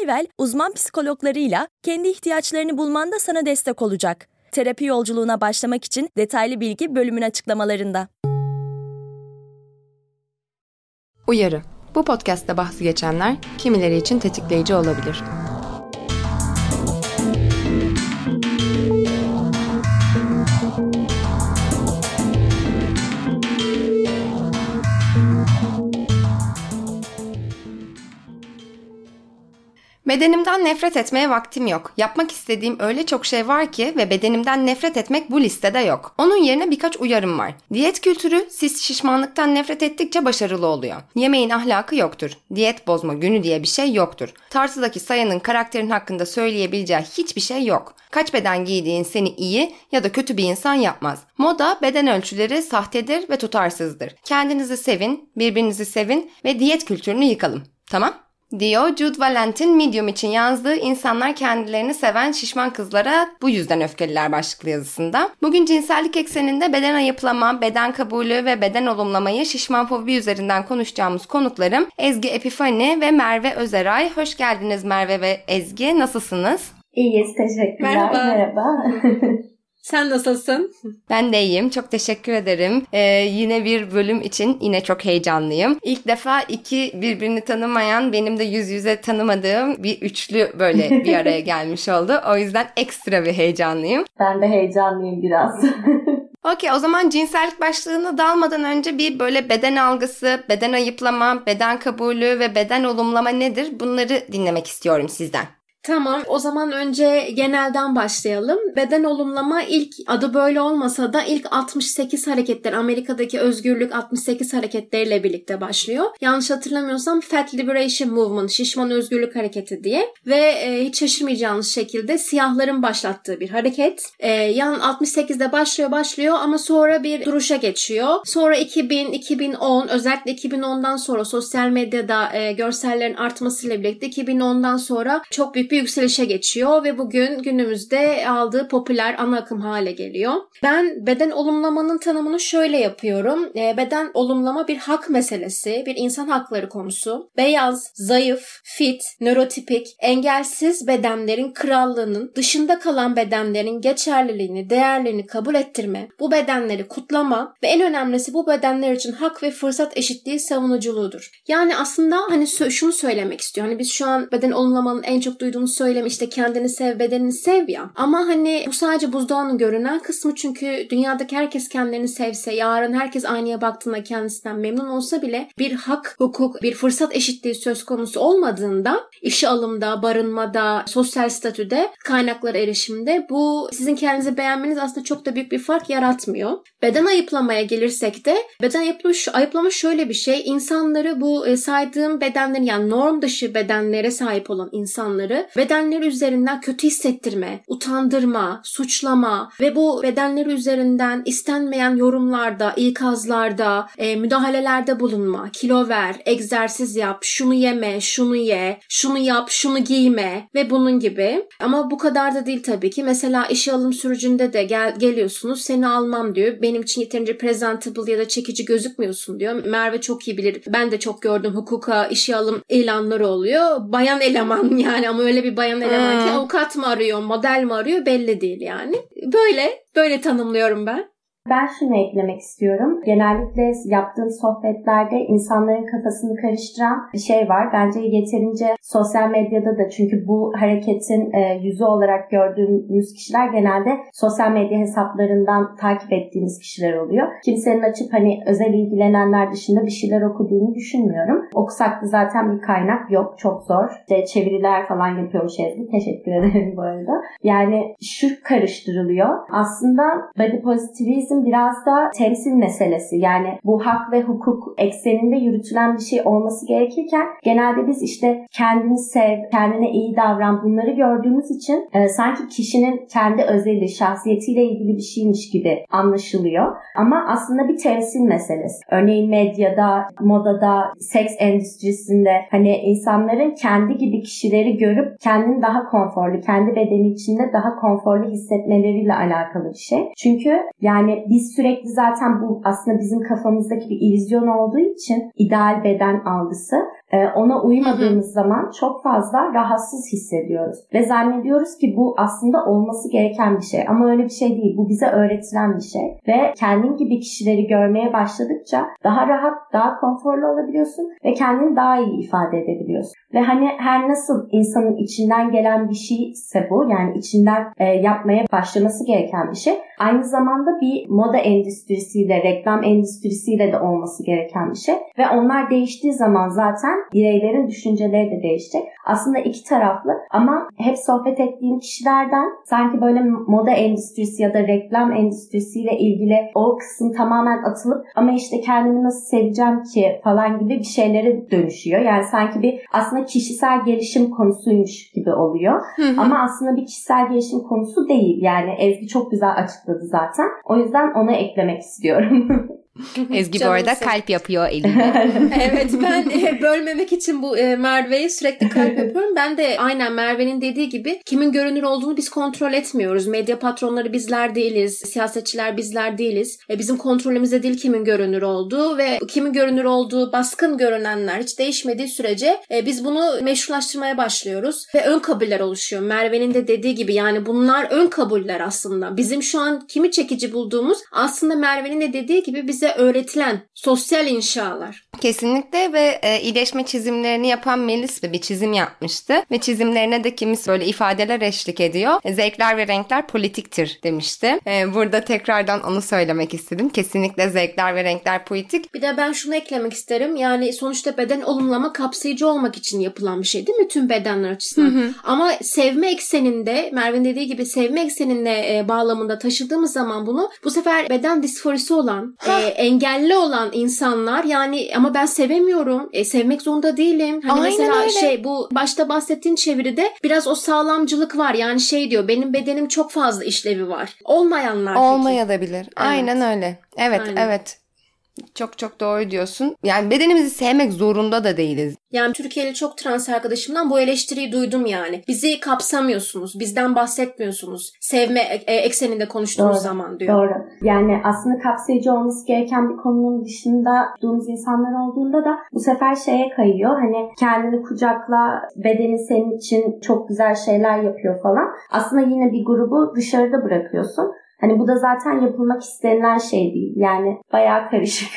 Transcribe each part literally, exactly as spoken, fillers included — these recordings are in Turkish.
Hiwell, uzman psikologlarıyla kendi ihtiyaçlarını bulmanda sana destek olacak. Terapi yolculuğuna başlamak için detaylı bilgi bölümün açıklamalarında. Uyarı: Bu podcastta bahsi geçenler kimileri için tetikleyici olabilir. Bedenimden nefret etmeye vaktim yok. Yapmak istediğim öyle çok şey var ki ve bedenimden nefret etmek bu listede yok. Onun yerine birkaç uyarım var. Diyet kültürü siz şişmanlıktan nefret ettikçe başarılı oluyor. Yemeğin ahlakı yoktur. Diyet bozma günü diye bir şey yoktur. Tartıdaki sayanın karakterin hakkında söyleyebileceği hiçbir şey yok. Kaç beden giydiğin seni iyi ya da kötü bir insan yapmaz. Moda, beden ölçüleri sahtedir ve tutarsızdır. Kendinizi sevin, birbirinizi sevin ve diyet kültürünü yıkalım. Tamam? Diyor Jude Valentin Medium için yazdığı "İnsanlar kendilerini seven şişman kızlara bu yüzden öfkeliler" başlıklı yazısında. Bugün cinsellik ekseninde beden ayıplama, beden kabulü ve beden olumlamayı şişman fobi üzerinden konuşacağımız konuklarım Ezgi Epifani ve Merve Özeray. Hoş geldiniz Merve ve Ezgi. Nasılsınız? İyiyiz, teşekkürler. Merhaba. Merhaba. Sen nasılsın? Ben de iyiyim. Çok teşekkür ederim. Ee, yine bir bölüm için yine çok heyecanlıyım. İlk defa iki birbirini tanımayan, benim de yüz yüze tanımadığım bir üçlü böyle bir araya gelmiş oldu. O yüzden ekstra bir heyecanlıyım. Ben de heyecanlıyım biraz. Okey, o zaman cinsellik başlığına dalmadan önce bir böyle beden algısı, beden ayıplama, beden kabulü ve beden olumlama nedir? Bunları dinlemek istiyorum sizden. Tamam, o zaman önce genelden başlayalım. Beden olumlama ilk adı böyle olmasa da ilk altmış sekiz hareketler, Amerika'daki özgürlük altmış sekiz hareketleriyle birlikte başlıyor. Yanlış hatırlamıyorsam Fat Liberation Movement, şişman özgürlük hareketi diye ve e, hiç şaşırmayacağınız şekilde siyahların başlattığı bir hareket. E, yan altmış sekizde başlıyor başlıyor ama sonra bir duruşa geçiyor. Sonra iki bin, iki bin on, özellikle iki bin ondan sonra sosyal medyada e, görsellerin artmasıyla birlikte iki bin ondan sonra çok büyük bir yükselişe geçiyor ve bugün günümüzde aldığı popüler ana akım hale geliyor. Ben beden olumlamanın tanımını şöyle yapıyorum. E, beden olumlama bir hak meselesi, bir insan hakları konusu. Beyaz, zayıf, fit, nörotipik, engelsiz bedenlerin krallığının, dışında kalan bedenlerin geçerliliğini, değerlerini kabul ettirme, bu bedenleri kutlama ve en önemlisi bu bedenler için hak ve fırsat eşitliği savunuculuğudur. Yani aslında hani şunu söylemek istiyor. Hani biz şu an beden olumlamanın en çok duyduğumuz söylem işte kendini sev, bedenini sev ya. Ama hani bu sadece buzdağının görünen kısmı, çünkü dünyadaki herkes kendini sevse, yarın herkes aynaya baktığında kendisinden memnun olsa bile bir hak, hukuk, bir fırsat eşitliği söz konusu olmadığında işe alımda, barınmada, sosyal statüde, kaynaklara erişimde bu sizin kendinizi beğenmeniz aslında çok da büyük bir fark yaratmıyor. Beden ayıplamaya gelirsek de beden ayıplama şöyle bir şey. İnsanları bu saydığım bedenlerin, yani norm dışı bedenlere sahip olan insanları bedenleri üzerinden kötü hissettirme, utandırma, suçlama ve bu bedenleri üzerinden istenmeyen yorumlarda, ikazlarda, e, müdahalelerde bulunma, kilo ver, egzersiz yap, şunu yeme, şunu ye, şunu yap, şunu giyme ve bunun gibi. Ama bu kadar da değil tabii ki. Mesela işe alım sürecinde de gel, geliyorsunuz, seni almam diyor. Benim için yeterince presentable ya da çekici gözükmüyorsun diyor. Merve çok iyi bilir. Ben de çok gördüm, hukuka, işe alım ilanları oluyor. Bayan eleman yani, ama öyle bir bayan eleman ki avukat mı arıyor, model mi arıyor belli değil yani. Böyle, böyle tanımlıyorum ben. Ben şunu eklemek istiyorum. Genellikle yaptığım sohbetlerde insanların kafasını karıştıran bir şey var. Bence yeterince sosyal medyada da, çünkü bu hareketin yüzü olarak gördüğümüz kişiler genelde sosyal medya hesaplarından takip ettiğimiz kişiler oluyor. Kimsenin açıp hani özel ilgilenenler dışında bir şeyler okuduğunu düşünmüyorum. Okusak da zaten bir kaynak yok. Çok zor. İşte çeviriler falan yapıyormuş Ezgi. Teşekkür ederim bu arada. Yani şu karıştırılıyor. Aslında body positivity kesim biraz da temsil meselesi. Yani bu hak ve hukuk ekseninde yürütülen bir şey olması gerekirken genelde biz işte kendini sev, kendine iyi davran, bunları gördüğümüz için e, sanki kişinin kendi özeli, şahsiyetiyle ilgili bir şeymiş gibi anlaşılıyor. Ama aslında bir temsil meselesi. Örneğin medyada, modada, seks endüstrisinde hani insanların kendi gibi kişileri görüp kendini daha konforlu, kendi bedeni içinde daha konforlu hissetmeleriyle alakalı bir şey. Çünkü yani biz sürekli zaten bu aslında bizim kafamızdaki bir illüzyon olduğu için ideal beden algısı, ona uymadığımız zaman çok fazla rahatsız hissediyoruz. Ve zannediyoruz ki bu aslında olması gereken bir şey. Ama öyle bir şey değil. Bu bize öğretilen bir şey. Ve kendin gibi kişileri görmeye başladıkça daha rahat, daha konforlu olabiliyorsun ve kendini daha iyi ifade edebiliyorsun. Ve hani her nasıl insanın içinden gelen bir şeyse bu, yani içinden e, yapmaya başlaması gereken bir şey. Aynı zamanda bir moda endüstrisiyle, reklam endüstrisiyle de olması gereken bir şey. Ve onlar değiştiği zaman zaten bireylerin düşünceleri de değişecek. Aslında iki taraflı ama hep sohbet ettiğim kişilerden sanki böyle moda endüstrisi ya da reklam endüstrisiyle ilgili o kısım tamamen atılıp ama işte kendimi nasıl seveceğim ki falan gibi bir şeylere dönüşüyor. Yani sanki bir aslında kişisel gelişim konusuymuş gibi oluyor. Hı hı. Ama aslında bir kişisel gelişim konusu değil. Yani Ezgi çok güzel açıkladı zaten. O yüzden ona eklemek istiyorum. Ezgi Canım bu arada sen. Kalp yapıyor elinde. Evet, ben bölmemek için bu Merve'ye sürekli kalp yapıyorum. Ben de aynen Merve'nin dediği gibi kimin görünür olduğunu biz kontrol etmiyoruz. Medya patronları bizler değiliz. Siyasetçiler bizler değiliz. Bizim kontrolümüzde değil kimin görünür olduğu ve kimin görünür olduğu baskın görünenler hiç değişmediği sürece biz bunu meşrulaştırmaya başlıyoruz. Ve ön kabuller oluşuyor. Merve'nin de dediği gibi yani bunlar ön kabuller aslında. Bizim şu an kimi çekici bulduğumuz aslında Merve'nin de dediği gibi bize öğretilen sosyal inşalar. Kesinlikle ve e, iyileşme çizimlerini yapan Melis bir çizim yapmıştı ve çizimlerine de kimisi böyle ifadeler eşlik ediyor. E, zevkler ve renkler politiktir demişti. E, burada tekrardan onu söylemek istedim. Kesinlikle zevkler ve renkler politik. Bir de ben şunu eklemek isterim. Yani sonuçta beden olumlama kapsayıcı olmak için yapılan bir şey değil mi? Tüm bedenler açısından. Hı hı. Ama sevme ekseninde, Merve'nin dediği gibi sevme ekseninde e, bağlamında taşıdığımız zaman bunu bu sefer beden disforisi olan e, engelli olan insanlar yani ama ben sevemiyorum. E, sevmek zorunda değilim. Hani aynen mesela öyle. Şey bu başta bahsettiğin çeviride biraz o sağlamcılık var. Yani şey diyor benim bedenim çok fazla işlevi var. Olmayanlar olmayabilir. Evet. Aynen öyle. Evet, aynen. Evet. Çok çok doğru diyorsun. Yani bedenimizi sevmek zorunda da değiliz. Yani Türkiye'li çok trans arkadaşımdan bu eleştiriyi duydum yani. Bizi kapsamıyorsunuz, bizden bahsetmiyorsunuz. Sevme ekseninde konuştuğunuz doğru, zaman diyor. Doğru. Yani aslında kapsayıcı olması gereken bir konunun dışında tuttuğumuz insanlar olduğunda da bu sefer şeye kayıyor. Hani kendini kucakla, bedenin senin için çok güzel şeyler yapıyor falan. Aslında yine bir grubu dışarıda bırakıyorsun. Hani bu da zaten yapılmak istenilen şey değil. Yani bayağı karışık.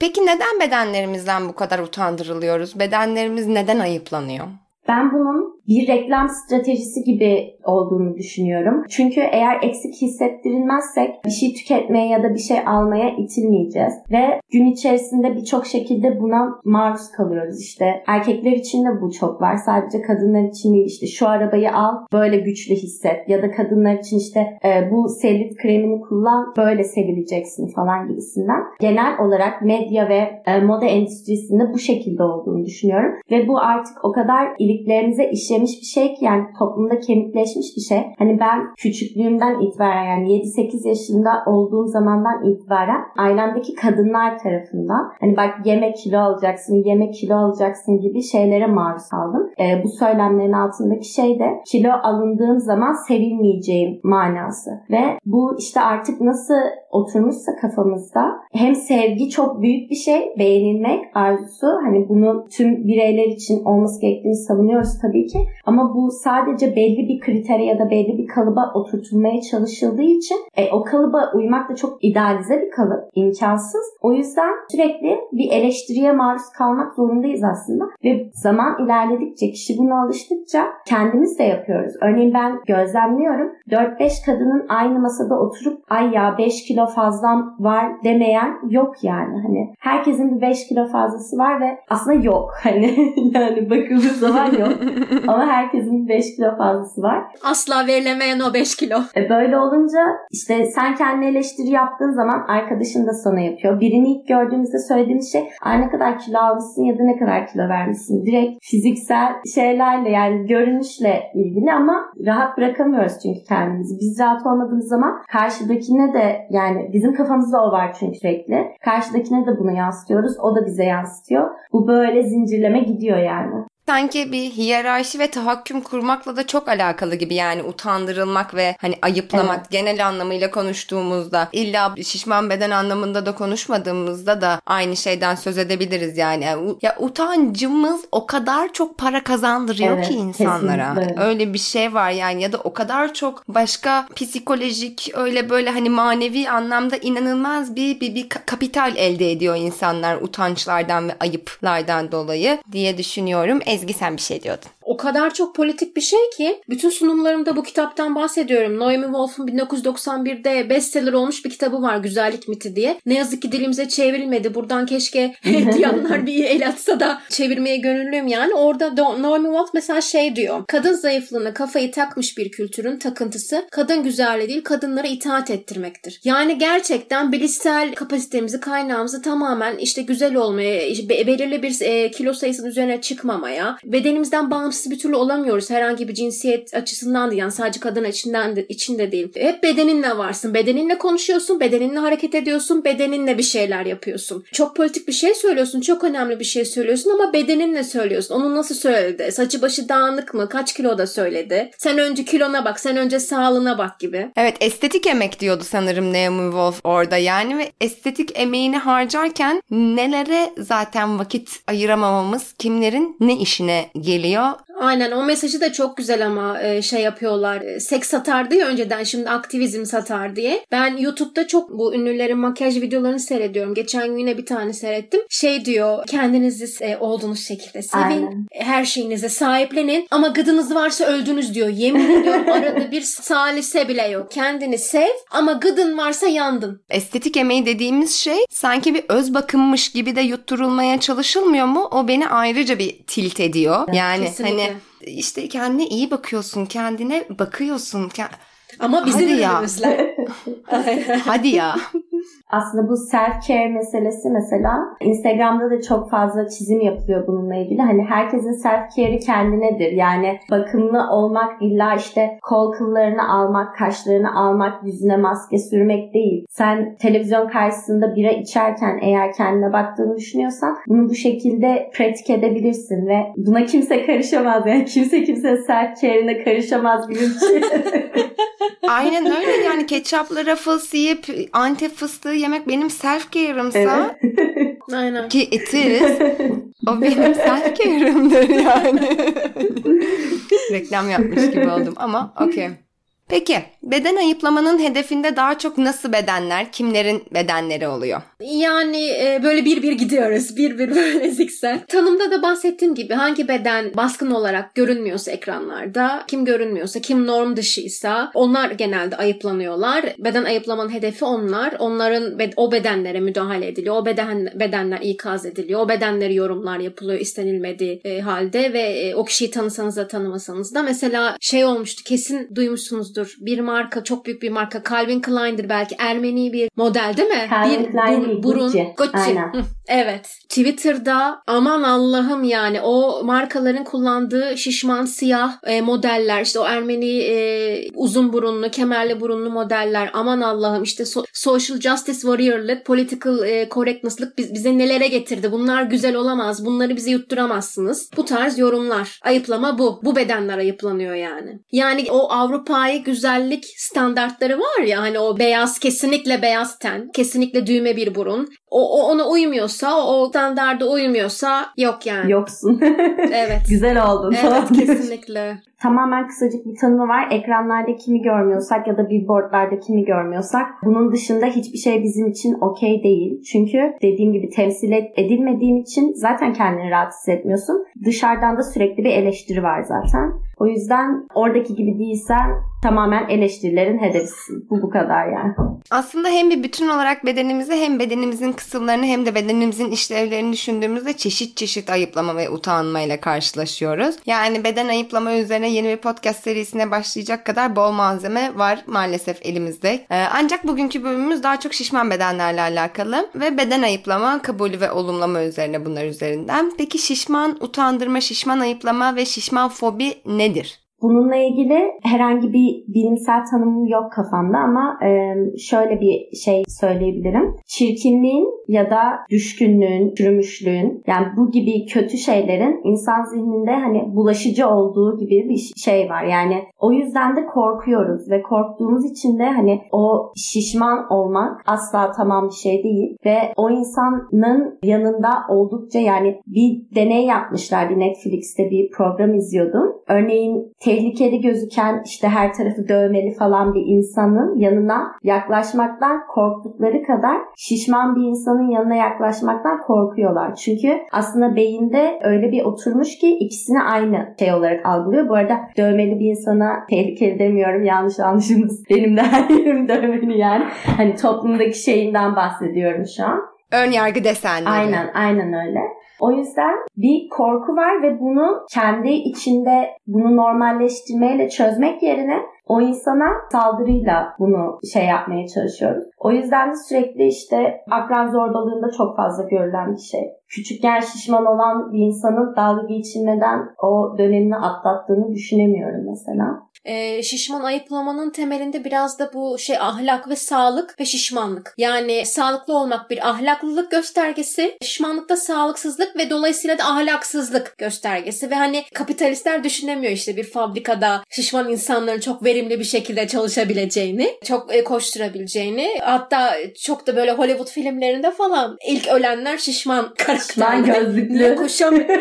Peki neden bedenlerimizden bu kadar utandırılıyoruz? Bedenlerimiz neden ayıplanıyor? Ben bunun bir reklam stratejisi gibi olduğunu düşünüyorum. Çünkü eğer eksik hissettirilmezsek bir şey tüketmeye ya da bir şey almaya itilmeyeceğiz. Ve gün içerisinde birçok şekilde buna maruz kalıyoruz işte. Erkekler için de bu çok var. Sadece kadınlar için değil işte şu arabayı al böyle güçlü hisset. Ya da kadınlar için işte e, bu selülit kremini kullan böyle sevileceksin falan gibisinden. Genel olarak medya ve e, moda endüstrisinde bu şekilde olduğunu düşünüyorum. Ve bu artık o kadar iliklerimize işlemiş bir şey ki yani toplumda kemikleşmiş bir şey. Hani ben küçüklüğümden itibaren yani yedi sekiz yaşında olduğum zamandan itibaren ailemdeki kadınlar tarafından hani bak yeme kilo alacaksın, yeme kilo alacaksın gibi şeylere maruz kaldım. E, bu söylemlerin altındaki şey de kilo alındığım zaman sevilmeyeceğim manası. Ve bu işte artık nasıl oturmuşsa kafamızda hem sevgi çok büyük bir şey, beğenilmek arzusu. Hani bunu tüm bireyler için olması gerektiğini savunuyoruz tabii ki. Ama bu sadece belli bir kriter ya da belli bir kalıba oturtulmaya çalışıldığı için e, o kalıba uymak da çok idealize bir kalıp. İmkansız. O yüzden sürekli bir eleştiriye maruz kalmak zorundayız aslında. Ve zaman ilerledikçe, kişi buna alıştıkça kendimiz de yapıyoruz. Örneğin ben gözlemliyorum. dört beş kadının aynı masada oturup ay ya beş kilo kilo fazlam var demeyen yok yani. Hani herkesin bir beş kilo fazlası var ve aslında yok. Hani yani bakıldığı zaman yok. Ama herkesin bir beş kilo fazlası var. Asla verilemeyen o beş kilo. E böyle olunca işte sen kendine eleştiri yaptığın zaman arkadaşın da sana yapıyor. Birini ilk gördüğümüzde söylediğimiz şey ne kadar kilo almışsın ya da ne kadar kilo vermişsin. Direkt fiziksel şeylerle yani görünüşle ilgili ama rahat bırakamıyoruz çünkü kendimizi. Biz rahat olmadığımız zaman karşıdakine de yani bizim kafamızda o var çünkü sürekli. Karşıdakine de bunu yansıtıyoruz. O da bize yansıtıyor. Bu böyle zincirleme gidiyor yani. Sanki bir hiyerarşi ve tahakküm kurmakla da çok alakalı gibi yani utandırılmak ve hani ayıplamak evet. Genel anlamıyla konuştuğumuzda illa şişman beden anlamında da konuşmadığımızda da aynı şeyden söz edebiliriz yani. Ya utancımız o kadar çok para kazandırıyor evet, ki insanlara. Kesinlikle. Öyle bir şey var yani ya da o kadar çok başka psikolojik öyle böyle hani manevi anlamda inanılmaz bir, bir, bir kapital elde ediyor insanlar utançlardan ve ayıplardan dolayı diye düşünüyorum. Ezgi sen bir şey diyordun. O kadar çok politik bir şey ki bütün sunumlarımda bu kitaptan bahsediyorum. Naomi Wolf'un bin dokuz yüz doksan birde bestseller olmuş bir kitabı var Güzellik Miti diye. Ne yazık ki dilimize çevrilmedi. Buradan keşke diyanlar bir el atsa da çevirmeye gönüllüyüm yani. Orada Naomi Wolf mesela şey diyor. Kadın zayıflığına kafayı takmış bir kültürün takıntısı kadın güzelliği değil kadınlara itaat ettirmektir. Yani gerçekten bilişsel kapasitemizi kaynağımızı tamamen işte güzel olmaya belirli bir kilo sayısının üzerine çıkmamaya bedenimizden bağımsız bir türlü olamıyoruz herhangi bir cinsiyet açısından da yani sadece kadın içinden de, içinde değil. Hep bedeninle varsın. Bedeninle konuşuyorsun, bedeninle hareket ediyorsun, bedeninle bir şeyler yapıyorsun. Çok politik bir şey söylüyorsun, çok önemli bir şey söylüyorsun ama bedeninle söylüyorsun. Onu nasıl söyledi? Saçı başı dağınık mı? Kaç kiloda söyledi? Sen önce kilona bak, sen önce sağlığına bak gibi. Evet, estetik emek diyordu sanırım Naomi Wolf orada yani ve estetik emeğini harcarken nelere zaten vakit ayıramamamız kimlerin ne işine geliyor? Aynen o mesajı da çok güzel ama şey yapıyorlar. Seks satar diye önceden şimdi aktivizm satar diye. Ben YouTube'da çok bu ünlülerin makyaj videolarını seyrediyorum. Geçen gün yine bir tane seyrettim. Şey diyor kendinizi olduğunuz şekilde sevin. Aynen. Her şeyinize sahiplenin. Ama gıdınız varsa öldünüz diyor. Yemin ediyorum arada bir salise bile yok. Kendini sev ama gıdın varsa yandın. Estetik emeği dediğimiz şey sanki bir öz bakımmış gibi de yutturulmaya çalışılmıyor mu? O beni ayrıca bir tilt ediyor. Yani kesinlikle. Hani işte kendine iyi bakıyorsun, kendine bakıyorsun. Kend... Ama bizim ürünümüzle. Hadi ya. Aslında bu self-care meselesi mesela Instagram'da da çok fazla çizim yapılıyor bununla ilgili. Hani herkesin self-care'i kendinedir. Yani bakımlı olmak illa işte kol kıllarını almak, kaşlarını almak, yüzüne maske sürmek değil. Sen televizyon karşısında bira içerken eğer kendine baktığını düşünüyorsan bunu bu şekilde pratik edebilirsin ve buna kimse karışamaz. Yani kimse kimse self-care'ine karışamaz gibi bir şey. Aynen öyle yani ketçaplı Ruffles yiyip Antep fıstığı yemek benim self-care'ımsa evet. Aynen. Ki it is. O benim self-care'ımdır yani. Reklam yapmış gibi oldum ama okey. Peki beden ayıplamanın hedefinde daha çok nasıl bedenler, kimlerin bedenleri oluyor? Yani e, böyle bir bir gidiyoruz. Bir bir böyle zikzak. Tanımda da bahsettiğim gibi hangi beden baskın olarak görünmüyorsa ekranlarda, kim görünmüyorsa, kim norm dışıysa onlar genelde ayıplanıyorlar. Beden ayıplamanın hedefi onlar. Onların o bedenlere müdahale ediliyor. O beden bedenler ikaz ediliyor. O bedenlere yorumlar yapılıyor istenilmediği e, halde ve e, o kişiyi tanısanız da tanımasanız da mesela şey olmuştu kesin duymuşsunuz. Bir marka, çok büyük bir marka Calvin Klein'dir belki. Ermeni bir model değil mi? Calvin Klein, bur- burun, Gucci. Gucci. Evet. Twitter'da aman Allah'ım yani o markaların kullandığı şişman siyah e, modeller, işte o Ermeni e, uzun burunlu, kemerli burunlu modeller aman Allah'ım işte so- social justice warrior'lık, political e, correctness'lık biz, bize nelere getirdi? Bunlar güzel olamaz. Bunları bize yutturamazsınız. Bu tarz yorumlar. Ayıplama bu. Bu bedenler ayıplanıyor yani. Yani o Avrupa'yı güzellik standartları var ya hani o beyaz kesinlikle beyaz ten, kesinlikle düğme bir burun. O, o ona uymuyorsa, o standarda uymuyorsa yok yani. Yoksun. Evet. Güzel oldun. Evet kesinlikle. Tamamen kısacık bir tanımı var. Ekranlarda kimi görmüyorsak ya da billboardlarda kimi görmüyorsak bunun dışında hiçbir şey bizim için okey değil. Çünkü dediğim gibi temsil edilmediğin için zaten kendini rahatsız etmiyorsun. Dışarıdan da sürekli bir eleştiri var zaten. O yüzden oradaki gibi değilsen tamamen eleştiriyorsun. eleştirilerin hedefisin. Bu bu kadar yani. Aslında hem bir bütün olarak bedenimizi, hem bedenimizin kısımlarını, hem de bedenimizin işlevlerini düşündüğümüzde çeşit çeşit ayıplama ve utanmayla karşılaşıyoruz. Yani beden ayıplama üzerine yeni bir podcast serisine başlayacak kadar bol malzeme var maalesef elimizde. Ee, ancak bugünkü bölümümüz daha çok şişman bedenlerle alakalı ve beden ayıplama, kabulü ve olumlama üzerine, bunlar üzerinden. Peki şişman utandırma, şişman ayıplama ve şişman fobi nedir? Bununla ilgili herhangi bir bilimsel tanımım yok kafamda ama şöyle bir şey söyleyebilirim. Çirkinliğin ya da düşkünlüğün, çürümüşlüğün, yani bu gibi kötü şeylerin insan zihninde hani bulaşıcı olduğu gibi bir şey var. Yani o yüzden de korkuyoruz ve korktuğumuz için de hani o şişman olmak asla tamam bir şey değil ve o insanın yanında oldukça, yani bir deney yapmışlardı, Netflix'te bir program izliyordum. Örneğin tehlikeli gözüken, işte her tarafı dövmeli falan bir insanın yanına yaklaşmaktan korktukları kadar şişman bir insanın yanına yaklaşmaktan korkuyorlar. Çünkü aslında beyinde öyle bir oturmuş ki ikisini aynı şey olarak algılıyor. Bu arada dövmeli bir insana tehlikeli demiyorum, yanlış anlaşılmasın. Benim de her yerim dövmeli yani. Hani toplumdaki şeyinden bahsediyorum şu an. Ön yargı desenleri. Aynen, aynen öyle. O yüzden bir korku var ve bunu kendi içinde bunu normalleştirmeyle çözmek yerine o insana saldırıyla bunu şey yapmaya çalışıyoruz. O yüzden de sürekli işte akran zorbalığında çok fazla görülen bir şey. Küçükken şişman olan bir insanın dalga geçilmeden o dönemini atlattığını düşünemiyorum mesela. Ee, şişman ayıplamanın temelinde biraz da bu şey, ahlak ve sağlık ve şişmanlık. Yani sağlıklı olmak bir ahlaklılık göstergesi, şişmanlık da sağlıksızlık ve dolayısıyla da ahlaksızlık göstergesi. Ve hani kapitalistler düşünemiyor işte bir fabrikada şişman insanların çok verimli bir şekilde çalışabileceğini, çok koşturabileceğini. Hatta çok da böyle Hollywood filmlerinde falan ilk ölenler şişman karakterler. Şişman gözlüklü. Koşamıyor.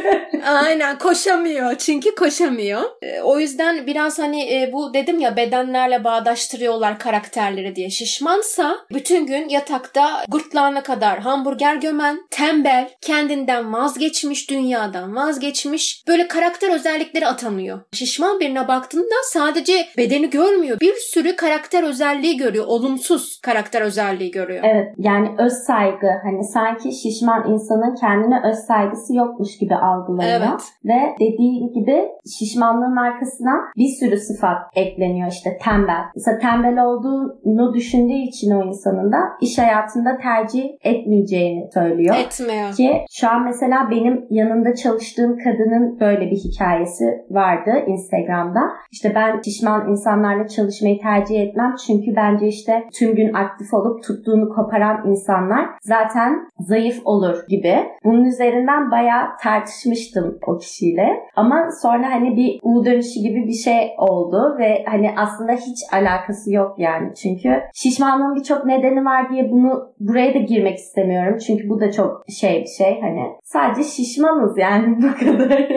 Aynen, koşamıyor. Çünkü koşamıyor. O yüzden biraz hani bu dedim ya, bedenlerle bağdaştırıyorlar karakterleri diye. Şişmansa bütün gün yatakta gırtlağına kadar hamburger gömen, tembel, kendinden vazgeçmiş, dünyadan vazgeçmiş, böyle karakter özellikleri atanıyor. Şişman birine baktığında sadece bedeni görmüyor. Bir sürü karakter özelliği görüyor. Olumsuz karakter özelliği görüyor. Evet, yani öz saygı, hani sanki şişman insanın kendine öz saygısı yokmuş gibi algılanıyor. Evet. Ve dediği gibi şişmanlığın arkasına bir sürü sıfat ekleniyor, işte tembel. Mesela tembel olduğunu düşündüğü için o insanın da iş hayatında tercih etmeyeceğini söylüyor. Etmiyor. Ki şu an mesela benim yanında çalıştığım kadının böyle bir hikayesi vardı Instagram'da. İşte ben şişman insanlarla çalışmayı tercih etmem çünkü bence işte tüm gün aktif olup tuttuğunu koparan insanlar zaten zayıf olur gibi. Bunun üzerinden bayağı tartışmıştım o kişiyle. Ama sonra hani bir U dönüşü gibi bir şey oldu. oldu ve hani aslında hiç alakası yok yani. Çünkü şişmanlığın birçok nedeni var diye bunu buraya da girmek istemiyorum. Çünkü bu da çok şey bir şey, hani sadece şişmanız yani, bu kadar.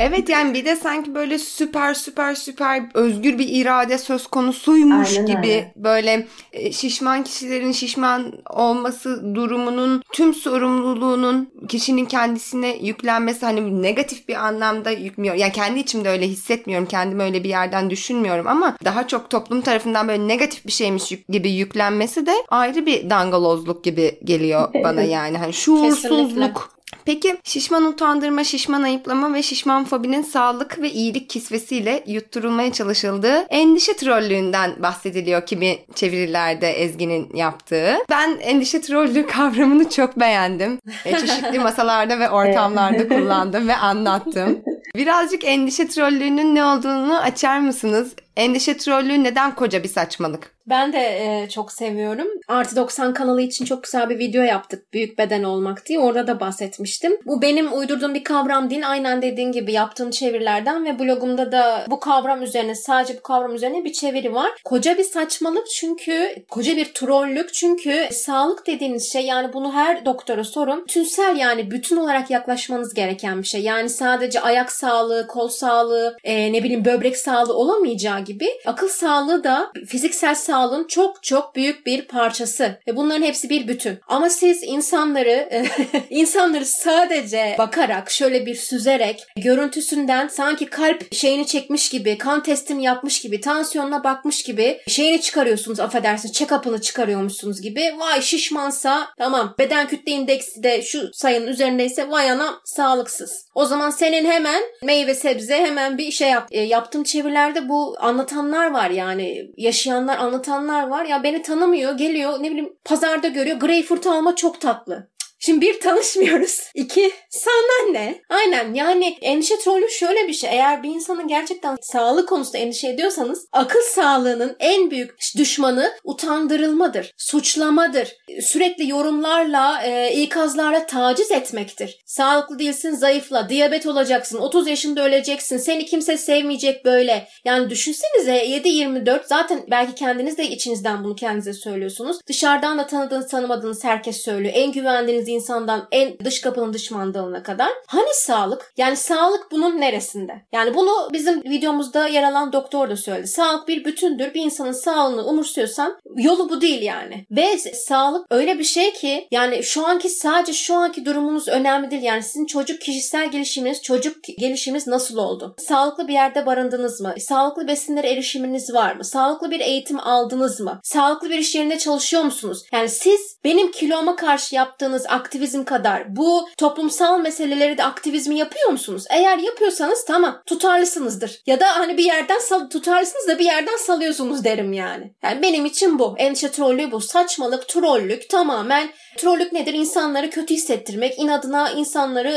Evet, yani bir de sanki böyle süper süper süper özgür bir irade söz konusuymuş. Aynen gibi öyle. Böyle şişman kişilerin şişman olması durumunun tüm sorumluluğunun kişinin kendisine yüklenmesi, hani negatif bir anlamda yükmüyor. Yani kendi içimde öyle hissetmiyorum. Kendimi öyle bir yerden düşünmüyorum ama daha çok toplum tarafından böyle negatif bir şeymiş gibi yüklenmesi de ayrı bir dangalozluk gibi geliyor bana yani. Hani şuursuzluk. Kesinlikle. Peki şişman utandırma, şişman ayıplama ve şişman fobinin sağlık ve iyilik kisvesiyle yutturulmaya çalışıldığı endişe trollüğünden bahsediliyor kimi çevirilerde Ezgi'nin yaptığı. Ben endişe trollüğü kavramını çok beğendim. Çeşitli masalarda ve ortamlarda kullandım ve anlattım. Birazcık endişe trollüğünün ne olduğunu açar mısınız? Endişe trollüğü neden koca bir saçmalık? Ben de e, çok seviyorum. Artı doksan kanalı için çok güzel bir video yaptık. Büyük beden olmak diye. Orada da bahsetmiştim. Bu benim uydurduğum bir kavram değil. Aynen dediğin gibi yaptığım çevirilerden ve blogumda da bu kavram üzerine, sadece bu kavram üzerine bir çeviri var. Koca bir saçmalık çünkü, koca bir trollük çünkü sağlık dediğiniz şey, yani bunu her doktora sorun. Tünsel, yani bütün olarak yaklaşmanız gereken bir şey. Yani sadece ayak sağlığı, kol sağlığı, e, ne bileyim böbrek sağlığı olamayacağı gibi akıl sağlığı da fiziksel sağlığın çok çok büyük bir parçası ve bunların hepsi bir bütün. Ama siz insanları insanları sadece bakarak, şöyle bir süzerek, görüntüsünden sanki kalp şeyini çekmiş gibi, kan testini yapmış gibi, tansiyonuna bakmış gibi şeyini çıkarıyorsunuz, affedersiniz, check-up'ını çıkarıyormuşsunuz gibi. Vay şişmansa tamam, beden kütle indeksi de şu sayının üzerindeyse vay anam sağlıksız. O zaman senin hemen meyve sebze hemen bir şey yap. E, yaptığım çevirilerde bu anlatanlar var yani. Yaşayanlar, anlatanlar var. Ya beni tanımıyor, geliyor ne bileyim pazarda görüyor. Greyfurt alma çok tatlı. Şimdi bir, tanışmıyoruz. İki, senden ne? Aynen yani endişe trollü şöyle bir şey. Eğer bir insanın gerçekten sağlık konusunda endişe ediyorsanız akıl sağlığının en büyük düşmanı utandırılmadır, suçlamadır. Sürekli yorumlarla, e, ikazlarla taciz etmektir. Sağlıklı değilsin, zayıfla, diyabet olacaksın, otuz yaşında öleceksin, seni kimse sevmeyecek böyle. Yani düşünsenize yedi yirmi dört zaten belki kendiniz de içinizden bunu kendinize söylüyorsunuz. Dışarıdan da tanıdığınız tanımadığınız herkes söylüyor. En güvendiğiniz insandan en dış kapının dış mandalına kadar. Hani sağlık? Yani sağlık bunun neresinde? Yani bunu bizim videomuzda yer alan doktor da söyledi. Sağlık bir bütündür. Bir insanın sağlığını umursuyorsan yolu bu değil yani. Ve sağlık öyle bir şey ki yani şu anki sadece şu anki durumunuz önemli değil. Yani sizin çocuk kişisel gelişiminiz, çocuk gelişiminiz nasıl oldu? Sağlıklı bir yerde barındınız mı? Sağlıklı besinlere erişiminiz var mı? Sağlıklı bir eğitim aldınız mı? Sağlıklı bir iş yerinde çalışıyor musunuz? Yani siz benim kiloma karşı yaptığınız aktivizm kadar bu toplumsal meseleleri de aktivizmi yapıyor musunuz? Eğer yapıyorsanız tamam tutarlısınızdır. Ya da hani bir yerden sal- tutarlısınız da bir yerden salıyorsunuz derim yani. Yani benim için bu. Endişe trollüğü bu. Saçmalık, trollük tamamen. Trollük nedir? İnsanları kötü hissettirmek, inadına insanları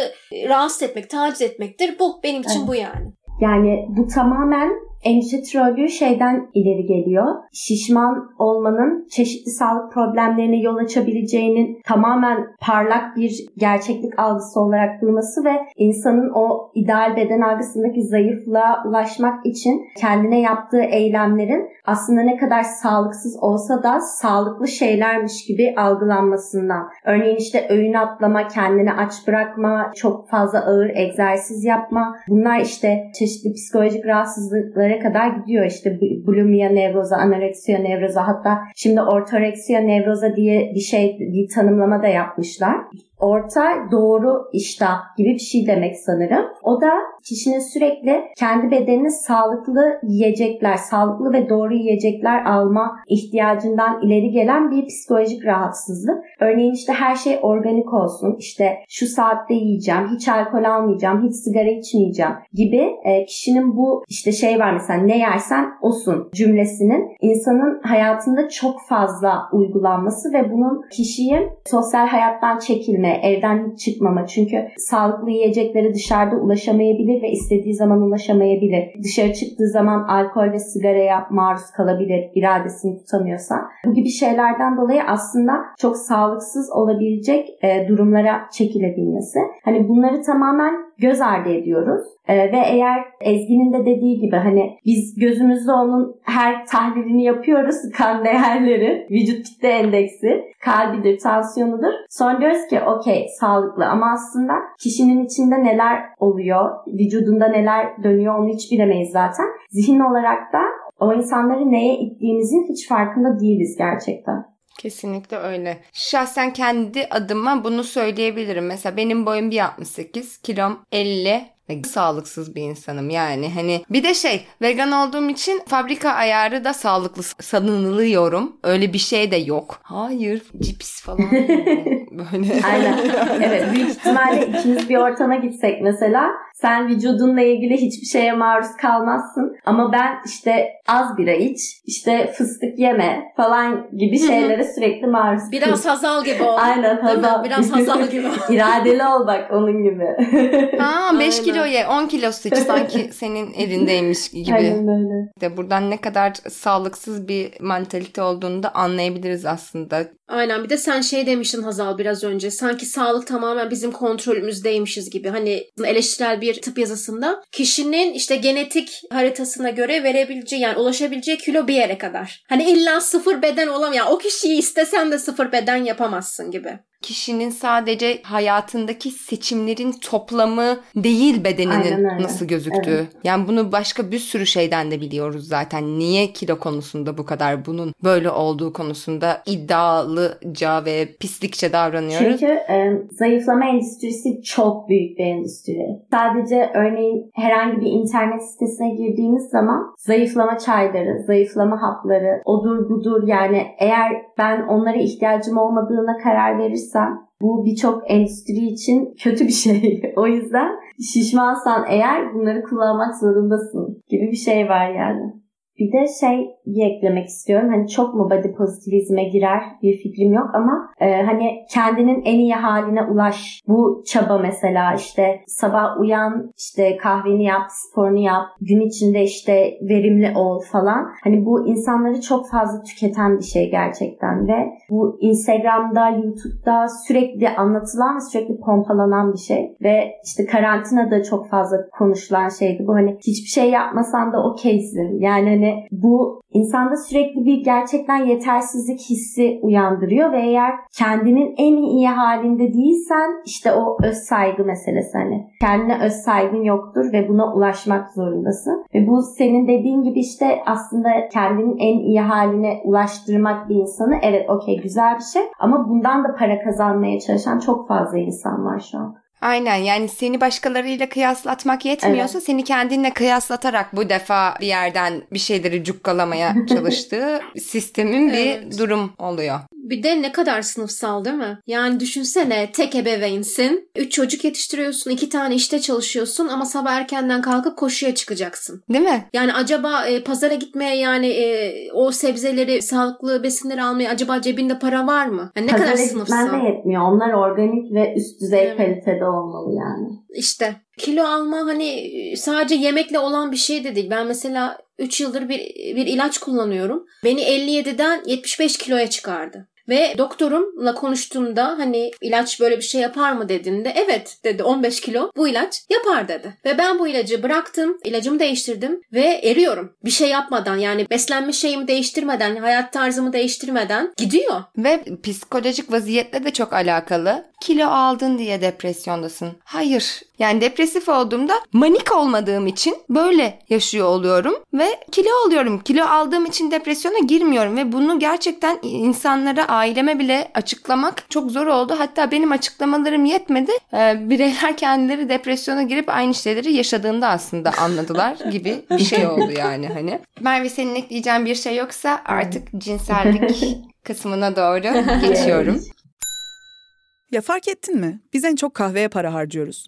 rahatsız etmek, taciz etmektir. Bu. Benim için evet. Bu yani. Yani bu tamamen endişe trollüğü şeyden ileri geliyor. Şişman olmanın çeşitli sağlık problemlerine yol açabileceğinin tamamen parlak bir gerçeklik algısı olarak durması ve insanın o ideal beden algısındaki zayıflığa ulaşmak için kendine yaptığı eylemlerin aslında ne kadar sağlıksız olsa da sağlıklı şeylermiş gibi algılanmasından. Örneğin işte öğün atlama, kendini aç bırakma, çok fazla ağır egzersiz yapma. Bunlar işte çeşitli psikolojik rahatsızlıkları kadar gidiyor. İşte bulimia nevroza, anoreksiya nevroza, hatta şimdi ortoreksiya nevroza diye bir şey, bir tanımlama da yapmışlar. Orta doğru iştah gibi bir şey demek sanırım. O da kişinin sürekli kendi bedenini sağlıklı yiyecekler, sağlıklı ve doğru yiyecekler alma ihtiyacından ileri gelen bir psikolojik rahatsızlık. Örneğin işte her şey organik olsun, işte şu saatte yiyeceğim, hiç alkol almayacağım, hiç sigara içmeyeceğim gibi kişinin bu işte şey var mesela, ne yersen olsun cümlesinin insanın hayatında çok fazla uygulanması ve bunun kişiyi sosyal hayattan çekilme, evden çıkmama. Çünkü sağlıklı yiyeceklere dışarıda ulaşamayabilir ve istediği zaman ulaşamayabilir. Dışarı çıktığı zaman alkol ve sigaraya maruz kalabilir, iradesini tutamıyorsa. Bu gibi şeylerden dolayı aslında çok sağlıksız olabilecek e, durumlara çekilebilmesi. Hani bunları tamamen göz ardı ediyoruz. E, ve eğer Ezgi'nin de dediği gibi hani biz gözümüzde onun her tahlilini yapıyoruz. Kan değerleri, vücut kitle endeksi, kalbidir, tansiyonudur. Sonra diyoruz ki okey sağlıklı, ama aslında kişinin içinde neler oluyor, vücudunda neler dönüyor onu hiç bilemeyiz zaten. Zihin olarak da o insanları neye ittiğimizin hiç farkında değiliz gerçekten. Kesinlikle öyle. Şahsen kendi adıma bunu söyleyebilirim. Mesela benim boyum bir altmış sekiz, kilom elli. Sağlıksız bir insanım yani. Hani bir de şey, vegan olduğum için fabrika ayarı da sağlıklı sanılıyorum. Öyle bir şey de yok. Hayır, cips falan böyle. Aynen. Evet, büyük ihtimalle ikimiz bir ortama gitsek mesela, sen vücudunla ilgili hiçbir şeye maruz kalmazsın. Ama ben işte az bira iç, işte fıstık yeme falan gibi şeylere sürekli maruz. Biraz hazal gibi ol. Aynen hazal. Biraz hazal gibi ol. İradeli ol bak onun gibi. Aa, beş kilo ye, on kilosu iç sanki senin elindeymiş gibi. Aynen öyle. De buradan ne kadar sağlıksız bir mantalite olduğunu da anlayabiliriz aslında. Aynen, bir de sen şey demiştin Hazal biraz önce, sanki sağlık tamamen bizim kontrolümüzdeymişiz gibi. Hani eleştirel bir tıp yazısında kişinin işte genetik haritasına göre verebileceği, yani ulaşabileceği kilo bir yere kadar. Hani illa sıfır beden olamıyor. Yani o kişiyi istesen de sıfır beden yapamazsın gibi. kişinin sadece hayatındaki seçimlerin toplamı değil bedeninin nasıl gözüktüğü. Evet. Yani bunu başka bir sürü şeyden de biliyoruz zaten. Niye kilo konusunda bu kadar bunun böyle olduğu konusunda iddialıca ve pislikçe davranıyoruz? Çünkü e, zayıflama endüstrisi çok büyük bir endüstri. Sadece örneğin herhangi bir internet sitesine girdiğiniz zaman zayıflama çayları, zayıflama hapları, odur budur, yani eğer ben onlara ihtiyacım olmadığına karar verirsem bu birçok endüstri için kötü bir şey. O yüzden şişmansan eğer bunları kullanmak zorundasın gibi bir şey var yani. Bir de şey eklemek istiyorum. Hani çok mu body pozitivizme girer bir fikrim yok ama e, hani kendinin en iyi haline ulaş. Bu çaba mesela işte sabah uyan, işte kahveni yap, sporunu yap, gün içinde işte verimli ol falan. Hani bu insanları çok fazla tüketen bir şey gerçekten ve bu Instagram'da, YouTube'da sürekli anlatılan ve sürekli pompalanan bir şey ve işte karantinada çok fazla konuşulan şeydi bu, hani hiçbir şey yapmasan da okeysin. Yani hani bu insanda sürekli bir gerçekten yetersizlik hissi uyandırıyor ve eğer kendinin en iyi halinde değilsen işte o öz saygı meselesi, hani kendine öz saygın yoktur ve buna ulaşmak zorundasın. Ve bu senin dediğin gibi işte aslında kendinin en iyi haline ulaştırmak bir insanı, evet okey, güzel bir şey ama bundan da para kazanmaya çalışan çok fazla insan var şu an. Aynen, yani seni başkalarıyla kıyaslatmak yetmiyorsa evet, seni kendinle kıyaslatarak bu defa bir yerden bir şeyleri cukkalamaya çalıştığı sistemin bir evet, durum oluyor. Bir de ne kadar sınıfsal değil mi? Yani düşünsene, tek ebeveynsin, üç çocuk yetiştiriyorsun, iki tane işte çalışıyorsun ama sabah erkenden kalkıp koşuya çıkacaksın. Değil mi? Yani acaba e, pazara gitmeye, yani e, o sebzeleri, sağlıklı besinleri almaya acaba cebinde para var mı? Yani ne pazara kadar sınıfsal. Pazara gitmen de yetmiyor. Onlar organik ve üst düzey evet, kalitede olmalı yani. İşte kilo alma hani sadece yemekle olan bir şey de değil. Ben mesela üç yıldır bir, bir ilaç kullanıyorum. Beni elli yediden yetmiş beş kiloya çıkardı. Ve doktorumla konuştuğumda hani ilaç böyle bir şey yapar mı dediğinde evet dedi, on beş kilo bu ilaç yapar dedi. Ve ben bu ilacı bıraktım, ilacımı değiştirdim ve eriyorum. Bir şey yapmadan, yani beslenme şeyimi değiştirmeden, hayat tarzımı değiştirmeden gidiyor. Ve psikolojik vaziyetle de çok alakalı. Kilo aldın diye depresyondasın. Hayır. Yani depresif olduğumda manik olmadığım için böyle yaşıyor oluyorum ve kilo alıyorum. Kilo aldığım için depresyona girmiyorum ve bunu gerçekten insanlara, aileme bile açıklamak çok zor oldu. Hatta benim açıklamalarım yetmedi. Ee, bireyler kendileri depresyona girip aynı şeyleri yaşadığında aslında anladılar gibi bir şey oldu yani hani. Merve, senin ekleyeceğin bir şey yoksa artık cinsellik kısmına doğru geçiyorum. Ya fark ettin mi? Biz en çok kahveye para harcıyoruz.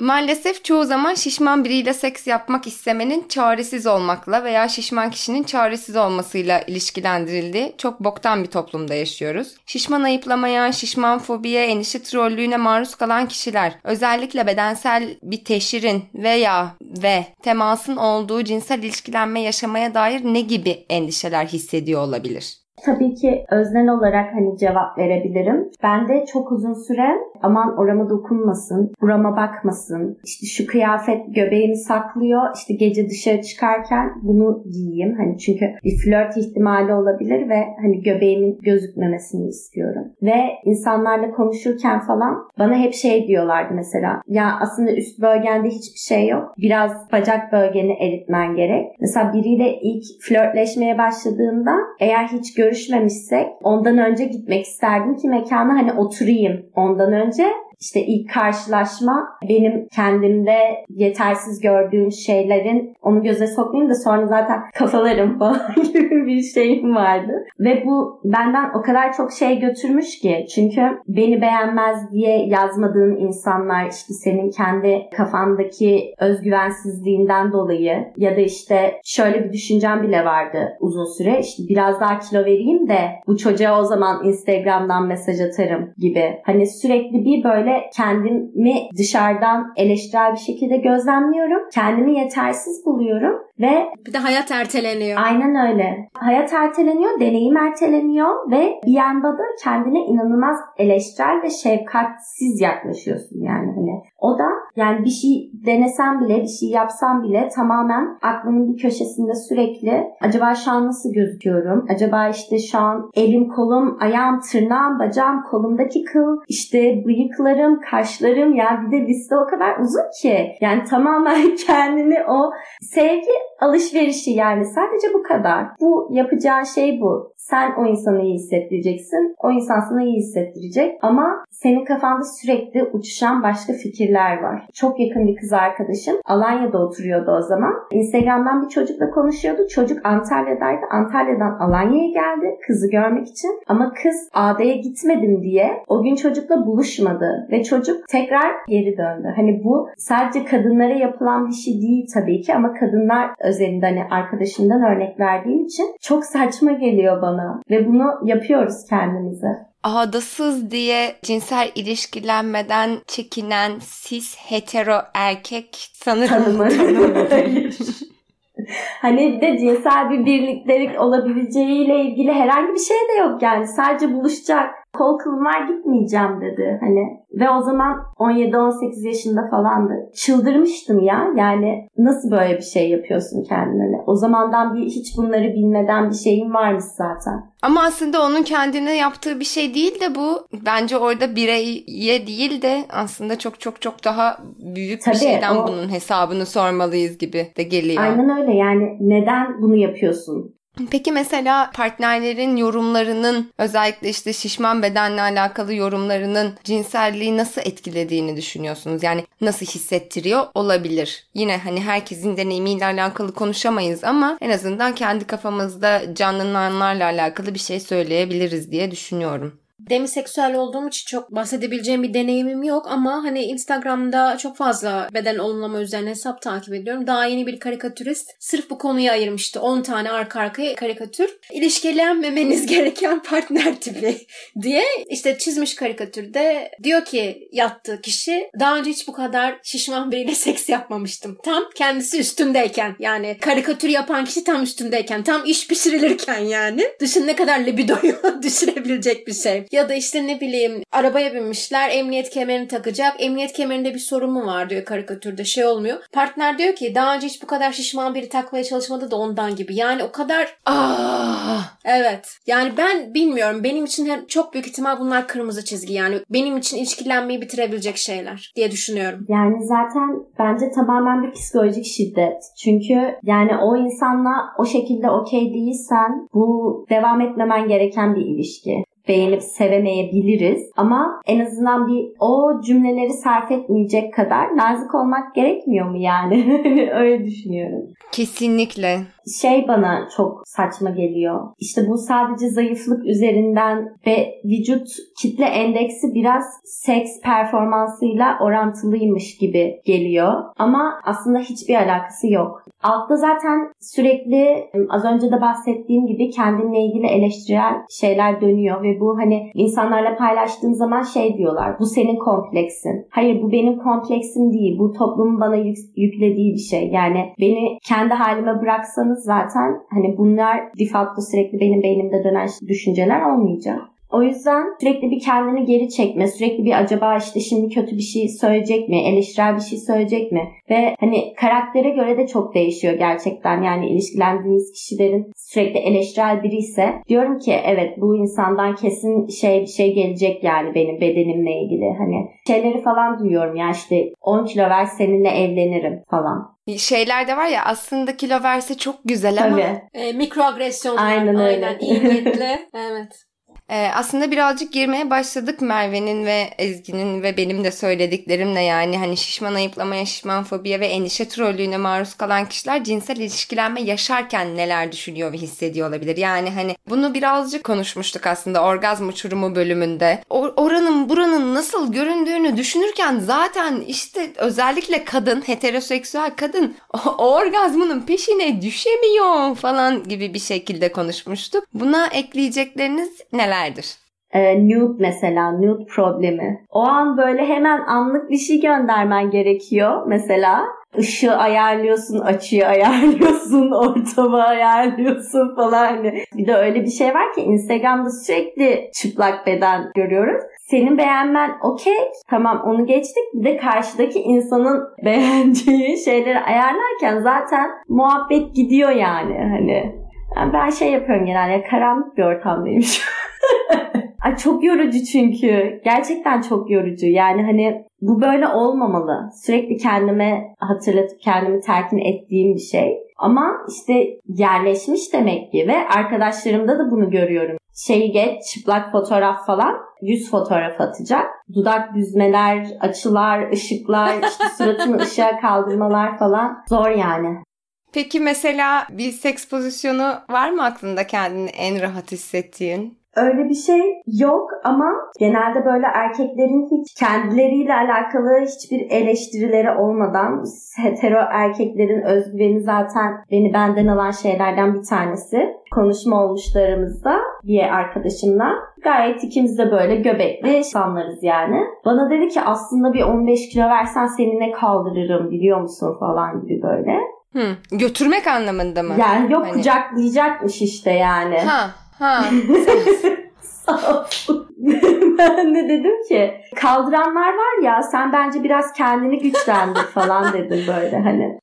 Maalesef çoğu zaman şişman biriyle seks yapmak istemenin çaresiz olmakla veya şişman kişinin çaresiz olmasıyla ilişkilendirildiği çok boktan bir toplumda yaşıyoruz. Şişman ayıplamaya, şişman fobiye, enişi trollüğüne maruz kalan kişiler, özellikle bedensel bir teşhirin veya ve temasın olduğu cinsel ilişkilenme yaşamaya dair ne gibi endişeler hissediyor olabilir? Tabii ki öznel olarak hani cevap verebilirim. Ben de çok uzun süre aman orama dokunmasın, burama bakmasın, işte şu kıyafet göbeğimi saklıyor, işte gece dışarı çıkarken bunu giyeyim. Hani çünkü bir flört ihtimali olabilir ve hani göbeğimin gözükmemesini istiyorum. Ve insanlarla konuşurken falan bana hep şey diyorlardı mesela. Ya aslında üst bölgende hiçbir şey yok. Biraz bacak bölgeni eritmen gerek. Mesela biriyle ilk flörtleşmeye başladığımda eğer hiç görüşmemişsek ondan önce gitmek isterdim ki mekana hani oturayım ondan önce. işte ilk karşılaşma benim kendimde yetersiz gördüğüm şeylerin onu göze sokmayayım da sonra zaten kafalarım falan gibi bir şeyim vardı. Ve bu benden o kadar çok şey götürmüş ki, çünkü beni beğenmez diye yazmadığın insanlar işte senin kendi kafandaki özgüvensizliğinden dolayı ya da işte şöyle bir düşüncem bile vardı uzun süre. İşte biraz daha kilo vereyim de bu çocuğa o zaman Instagram'dan mesaj atarım gibi. Hani sürekli bir böyle kendimi dışarıdan eleştirel bir şekilde gözlemliyorum. Kendimi yetersiz buluyorum ve bir de hayat erteleniyor. Aynen öyle. Hayat erteleniyor, deneyim erteleniyor ve bir yanda da kendine inanılmaz eleştirel ve şefkatsiz yaklaşıyorsun yani hani. O da yani bir şey denesem bile, bir şey yapsam bile tamamen aklının bir köşesinde sürekli acaba şu an nasıl gözüküyorum? Acaba işte şu an elim, kolum, ayağım, tırnağım, bacağım, kolumdaki kıl, işte bıyıklarım, kaşlarım, yani bir de liste o kadar uzun ki. Yani tamamen kendini o sevgi alışverişi, yani sadece bu kadar. Bu yapacağın şey bu. Sen o insanı iyi hissettireceksin. O insan sana iyi hissettirecek. Ama senin kafanda sürekli uçuşan başka fikirler var. Çok yakın bir kız arkadaşım Alanya'da oturuyordu o zaman. Instagram'dan bir çocukla konuşuyordu. Çocuk Antalya'daydı. Antalya'dan Alanya'ya geldi kızı görmek için. Ama kız A D'ye gitmedim diye o gün çocukla buluşmadı. Ve çocuk tekrar geri döndü. Hani bu sadece kadınlara yapılan bir şey değil tabii ki. Ama kadınlar özelinde hani arkadaşımdan örnek verdiğim için çok saçma geliyor bana. Ve bunu yapıyoruz kendimize. Adasız diye cinsel ilişkilenmeden çekinen cis hetero erkek sanırım tanımıdır. Hani de cinsel bir birliktelik olabileceğiyle ilgili herhangi bir şey de yok yani. Sadece buluşacak. Kol kılmaya gitmeyeceğim dedi hani. Ve o zaman on yedi on sekiz yaşında falandı. Çıldırmıştım ya. Yani nasıl böyle bir şey yapıyorsun kendine? O zamandan bir, hiç bunları bilmeden bir şeyin varmış zaten. Ama aslında onun kendine yaptığı bir şey değil de bu. Bence orada bireye değil de aslında çok çok çok daha büyük tabii, bir şeyden o... bunun hesabını sormalıyız gibi de geliyor. Aynen öyle yani. Neden bunu yapıyorsun? Peki mesela partnerlerin yorumlarının, özellikle işte şişman bedenle alakalı yorumlarının cinselliği nasıl etkilediğini düşünüyorsunuz? Yani nasıl hissettiriyor olabilir? Yine hani herkesin deneyimiyle alakalı konuşamayız ama en azından kendi kafamızda canlananlarla alakalı bir şey söyleyebiliriz diye düşünüyorum. Demiseksüel olduğum için çok bahsedebileceğim bir deneyimim yok ama hani Instagram'da çok fazla beden olumlama üzerine hesap takip ediyorum. Daha yeni bir karikatürist sırf bu konuya ayırmıştı. on tane arka arkaya karikatür. İlişkilenmemeniz gereken partner tipi diye işte çizmiş karikatürde. Diyor ki yattığı kişi, daha önce hiç bu kadar şişman biriyle seks yapmamıştım. Tam kendisi üstündeyken, yani karikatür yapan kişi tam üstündeyken, tam iş pişirilirken yani. Düşün ne kadar libidoyu düşürebilecek bir şey. Ya da işte ne bileyim arabaya binmişler, emniyet kemerini takacak. Emniyet kemerinde bir sorun mu var diyor karikatürde, şey olmuyor. Partner diyor ki daha önce hiç bu kadar şişman biri takmaya çalışmadı da ondan gibi. Yani o kadar aaa. Evet. Yani ben bilmiyorum. Benim için çok büyük ihtimal bunlar kırmızı çizgi. Yani benim için ilişkilenmeyi bitirebilecek şeyler diye düşünüyorum. Yani zaten bence tamamen bir psikolojik şiddet. Çünkü yani o insanla o şekilde okey değilsen bu devam etmemen gereken bir ilişki. Beğenip sevemeyebiliriz ama en azından bir o cümleleri sarf etmeyecek kadar nazik olmak gerekmiyor mu yani? Öyle düşünüyorum. Kesinlikle. Şey bana çok saçma geliyor. İşte bu sadece zayıflık üzerinden ve vücut kitle endeksi biraz seks performansıyla orantılıymış gibi geliyor. Ama aslında hiçbir alakası yok. Altta zaten sürekli az önce de bahsettiğim gibi kendinle ilgili eleştirel şeyler dönüyor ve bu hani insanlarla paylaştığım zaman şey diyorlar. Bu senin kompleksin. Hayır, bu benim kompleksim değil. Bu toplumun bana yük- yüklediği bir şey. Yani beni kendi halime bıraksanız zaten hani bunlar default, bu sürekli benim beynimde dönen düşünceler olmayacak. O yüzden sürekli bir kendini geri çekme, sürekli bir acaba işte şimdi kötü bir şey söyleyecek mi, eleştirel bir şey söyleyecek mi? Ve hani karaktere göre de çok değişiyor gerçekten. Yani ilişkilendiğiniz kişilerin sürekli eleştirel biri ise diyorum ki evet bu insandan kesin şey bir şey gelecek yani benim bedenimle ilgili. Hani şeyleri falan duyuyorum ya işte on kilo ver seninle evlenirim falan. Şeyler de var ya aslında kilo verse çok güzel ama. Tabii. E, mikroagresyonlar aynen, aynen iyi niyetli. Evet. Ee, aslında birazcık girmeye başladık Merve'nin ve Ezgi'nin ve benim de söylediklerimle, yani hani şişman ayıplamaya, şişman fobiye ve endişe trollüğüne maruz kalan kişiler cinsel ilişkilenme yaşarken neler düşünüyor ve hissediyor olabilir. Yani hani bunu birazcık konuşmuştuk aslında orgazm uçurumu bölümünde. O, oranın buranın nasıl göründüğünü düşünürken zaten işte özellikle kadın, heteroseksüel kadın o, o orgazmının peşine düşemiyor falan gibi bir şekilde konuşmuştuk. Buna ekleyecekleriniz neler? E, nude mesela, nude problemi. O an böyle hemen anlık bir şey göndermen gerekiyor mesela. Işığı ayarlıyorsun, açıyı ayarlıyorsun, ortamı ayarlıyorsun falan. Hani. Bir de öyle bir şey var ki Instagram'da sürekli çıplak beden görüyoruz. Senin beğenmen okey, tamam onu geçtik. Bir de karşıdaki insanın beğeneceği şeyleri ayarlarken zaten muhabbet gidiyor yani hani. Yani ben şey yapıyorum genelde, karanlık bir ortamdayım şu Ay çok yorucu çünkü. Gerçekten çok yorucu. Yani hani bu böyle olmamalı. Sürekli kendime hatırlatıp kendimi telkin ettiğim bir şey. Ama işte yerleşmiş demek ki ve arkadaşlarımda da bunu görüyorum. Şeyi geç, çıplak fotoğraf falan, yüz fotoğraf atacak. Dudak büzmeler, açılar, ışıklar, işte suratını ışığa kaldırmalar falan. Zor yani. Peki mesela bir seks pozisyonu var mı aklında kendini en rahat hissettiğin? Öyle bir şey yok ama genelde böyle erkeklerin hiç kendileriyle alakalı hiçbir eleştirileri olmadan, hetero erkeklerin özgüveni zaten beni benden alan şeylerden bir tanesi. Konuşma olmuşlarımızda bir arkadaşımla gayet ikimiz de böyle göbekli insanlarız yani. Bana dedi ki aslında bir on beş kilo versen seninle kaldırırım biliyor musun falan gibi böyle. Hmm, götürmek anlamında mı? Yani yok hani... kucaklayacakmış işte yani. Ha. Ha. Sağ ol. Ben de dedim ki kaldıranlar var ya, sen bence biraz kendini güçlendir falan dedim böyle hani.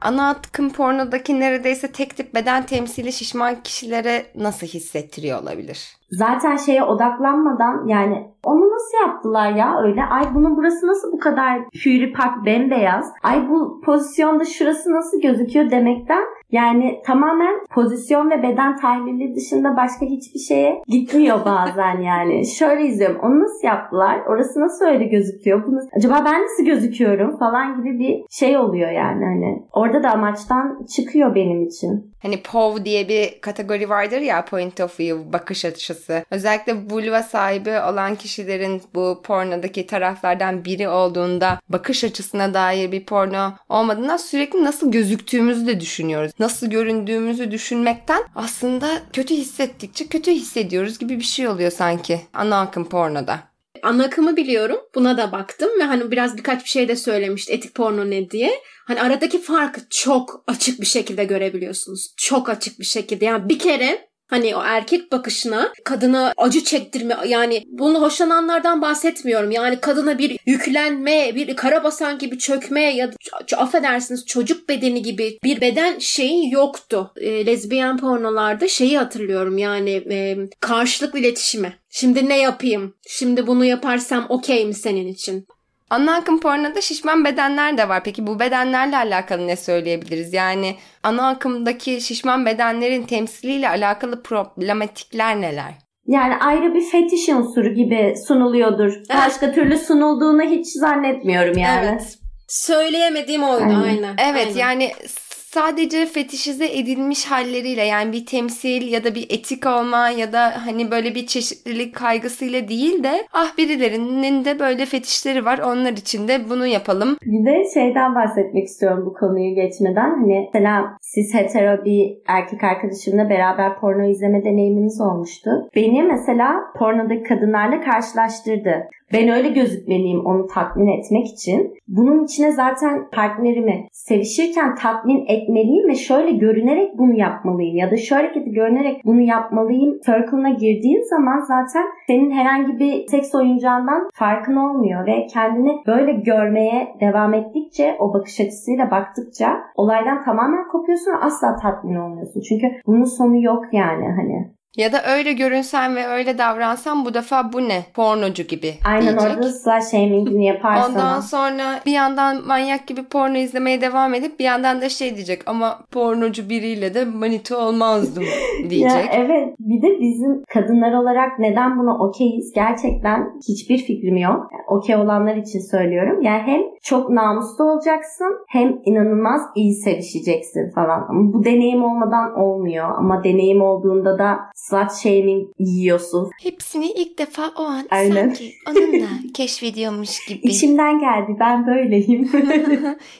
Ana akım pornodaki neredeyse tek tip beden temsili şişman kişilere nasıl hissettiriyor olabilir? Zaten şeye odaklanmadan yani onu nasıl yaptılar ya öyle? Ay bunun burası nasıl bu kadar pürüpak bembeyaz? Ay bu pozisyonda şurası nasıl gözüküyor demekten yani tamamen pozisyon ve beden tahlili dışında başka hiçbir şeye gitmiyor bazen yani. Şöyle izliyorum, onu nasıl yaptılar? Orası nasıl öyle gözüküyor? Bunu, acaba ben nasıl gözüküyorum falan gibi bir şey oluyor yani hani. Orada da amaçtan çıkıyor benim için. Hani P O V diye bir kategori vardır ya, point of view, bakış açısı. Özellikle vulva sahibi olan kişilerin bu pornodaki taraflardan biri olduğunda bakış açısına dair bir porno olmadığında sürekli nasıl gözüktüğümüzü de düşünüyoruz. Nasıl göründüğümüzü düşünmekten aslında kötü hissettikçe kötü hissediyoruz gibi bir şey oluyor sanki ana akım pornoda. Ana akımı biliyorum. Buna da baktım ve hani biraz birkaç bir şey de söylemişti etik porno ne diye. Hani aradaki farkı çok açık bir şekilde görebiliyorsunuz. Çok açık bir şekilde. Yani bir kere hani o erkek bakışına kadına acı çektirme, yani bunu hoşlananlardan bahsetmiyorum. Yani kadına bir yüklenme, bir karabasan gibi çökme ya da affedersiniz çocuk bedeni gibi bir beden şeyi yoktu. E, lezbiyen pornolarda şeyi hatırlıyorum yani e, karşılıklı iletişimi. Şimdi ne yapayım? Şimdi bunu yaparsam okey mi senin için? Ana akım pornoda şişman bedenler de var. Peki bu bedenlerle alakalı ne söyleyebiliriz? Yani ana akımdaki şişman bedenlerin temsiliyle alakalı problematikler neler? Yani ayrı bir fetiş unsuru gibi sunuluyordur. Evet. Başka türlü sunulduğunu hiç zannetmiyorum yani. Evet. Söyleyemediğim oydu aynen. aynen. Evet aynen. Yani... Sadece fetişize edilmiş halleriyle, yani bir temsil ya da bir etik olma ya da hani böyle bir çeşitlilik kaygısıyla değil de ah birilerinin de böyle fetişleri var, onlar için de bunu yapalım. Bir de şeyden bahsetmek istiyorum bu konuyu geçmeden. Hani mesela siz hetero bir erkek arkadaşımla beraber porno izleme deneyimimiz olmuştu. Beni mesela pornodaki kadınlarla karşılaştırdı. Ben öyle gözükmeliyim onu tatmin etmek için. Bunun içine zaten partnerimi sevişirken tatmin etmeliyim ve şöyle görünerek bunu yapmalıyım ya da şöyle kötü görünerek bunu yapmalıyım. Circle'ına girdiğin zaman zaten senin herhangi bir seks oyuncağından farkın olmuyor ve kendini böyle görmeye devam ettikçe, o bakış açısıyla baktıkça olaydan tamamen kopuyorsun ve asla tatmin olmuyorsun. Çünkü bunun sonu yok yani hani. Ya da öyle görünsen ve öyle davransan bu defa bu ne? Pornocu gibi. Aynen, orada ıslah shamingini yaparsan. Ondan sonra bir yandan manyak gibi porno izlemeye devam edip bir yandan da şey diyecek, ama pornocu biriyle de manita olmazdım diyecek. Ya evet, bir de bizim kadınlar olarak neden buna okeyiz gerçekten hiçbir fikrim yok. Yani okey olanlar için söylüyorum. Yani hem çok namuslu olacaksın hem inanılmaz iyi sevişeceksin falan. Ama bu deneyim olmadan olmuyor. Ama deneyim olduğunda da slut shaming yiyorsun. Hepsini ilk defa o an Aynen. sanki onunla keşfediyormuş gibi. İçimden geldi, ben böyleyim.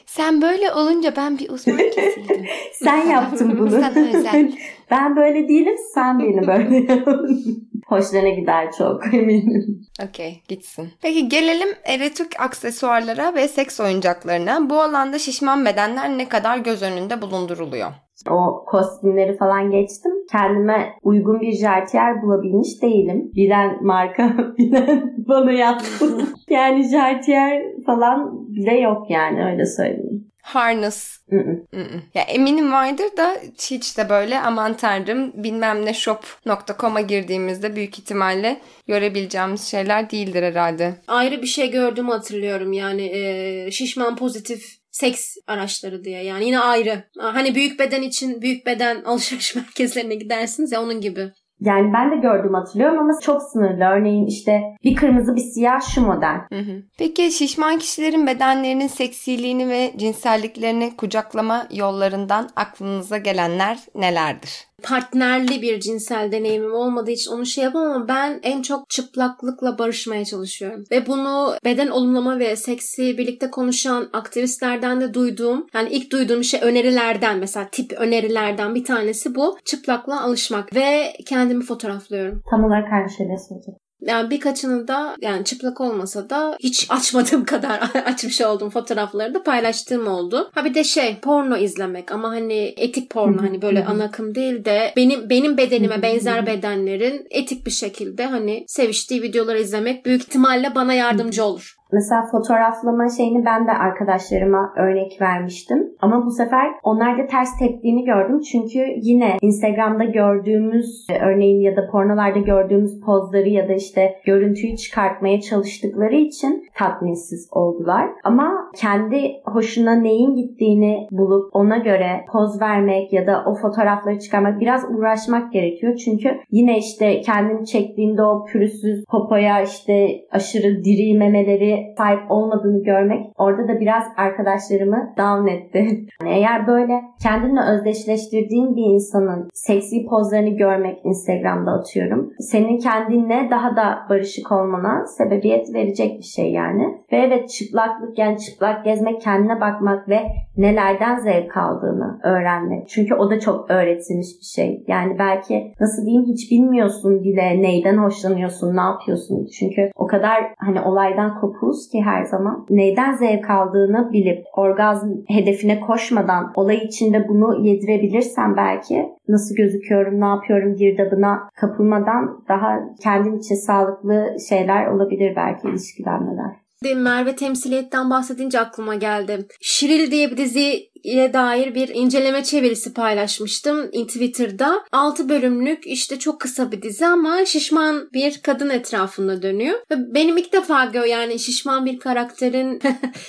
Sen böyle olunca ben bir uzman kesildim. Sen yaptın bunu. Sana özel. Ben böyle değilim, sen beni böyle yaptın. Hoşlarına gider çok eminim. Okey, gitsin. Peki gelelim erotik aksesuarlara ve seks oyuncaklarına. Bu alanda şişman bedenler ne kadar göz önünde bulunduruluyor? O kostümleri falan geçtim. Kendime uygun bir jartiyer bulabilmiş değilim. Bilen marka, bilen bana yaptı. Yani jartiyer falan bile yok yani, öyle söyleyeyim. Harness. Mm-mm. Mm-mm. Ya eminim vardır da hiç de böyle aman tanrım bilmem ne shop nokta com'a girdiğimizde büyük ihtimalle görebileceğimiz şeyler değildir herhalde. Ayrı bir şey gördüğümü hatırlıyorum yani e, şişman pozitif seks araçları diye, yani yine ayrı. Hani büyük beden için büyük beden alışveriş merkezlerine gidersiniz ya, onun gibi. Yani ben de gördüğümü hatırlıyorum ama çok sınırlı. Örneğin işte bir kırmızı bir siyah şu model. Hı hı. Peki şişman kişilerin bedenlerinin seksiliğini ve cinselliklerini kucaklama yollarından aklınıza gelenler nelerdir? Partnerli bir cinsel deneyimim olmadığı için onu şey yapamam ama ben en çok çıplaklıkla barışmaya çalışıyorum. Ve bunu beden olumlama ve seksi birlikte konuşan aktivistlerden de duyduğum, yani ilk duyduğum şey önerilerden, mesela tip önerilerden bir tanesi bu. Çıplaklığa alışmak ve kendimi fotoğraflıyorum. Tam olarak her şeyle söyleyeceğim. Yani birkaçını da yani çıplak olmasa da hiç açmadığım kadar açmış olduğum fotoğrafları da paylaştığım oldu. Ha bir de şey porno izlemek ama hani etik porno, hani böyle ana akım değil de benim benim bedenime benzer bedenlerin etik bir şekilde hani seviştiği videoları izlemek büyük ihtimalle bana yardımcı olur. Mesela fotoğraflama şeyini ben de arkadaşlarıma örnek vermiştim. Ama bu sefer onlar da ters tepkini gördüm. Çünkü yine Instagram'da gördüğümüz örneğin ya da pornolarda gördüğümüz pozları ya da işte görüntüyü çıkartmaya çalıştıkları için tatminsiz oldular. Ama kendi hoşuna neyin gittiğini bulup ona göre poz vermek ya da o fotoğrafları çıkarmak, biraz uğraşmak gerekiyor. Çünkü yine işte kendini çektiğinde o pürüzsüz popoya işte aşırı diri memeleri sahip olmadığını görmek orada da biraz arkadaşlarımı down etti. Yani eğer böyle kendinle özdeşleştirdiğin bir insanın seksi pozlarını görmek, Instagram'da atıyorum, senin kendinle daha da barışık olmana sebebiyet verecek bir şey yani. Ve evet, çıplaklık, yani çıplak gezmek, kendine bakmak ve nelerden zevk aldığını öğrenmek. Çünkü o da çok öğretilmiş bir şey. Yani belki nasıl diyeyim, hiç bilmiyorsun bile neyden hoşlanıyorsun, ne yapıyorsun. Çünkü o kadar hani olaydan kopuyorsun ki her zaman neyden zevk aldığını bilip orgazm hedefine koşmadan olay içinde bunu yedirebilirsen belki nasıl gözüküyorum, ne yapıyorum girdabına kapılmadan daha kendin için sağlıklı şeyler olabilir belki ilişkilenmeler. Merve temsiliyetten bahsedince aklıma geldi. Şiril diye bir dizi ile dair bir inceleme çevirisi paylaşmıştım Twitter'da. altı bölümlük işte çok kısa bir dizi ama şişman bir kadın etrafında dönüyor. Ve benim ilk defa gör yani şişman bir karakterin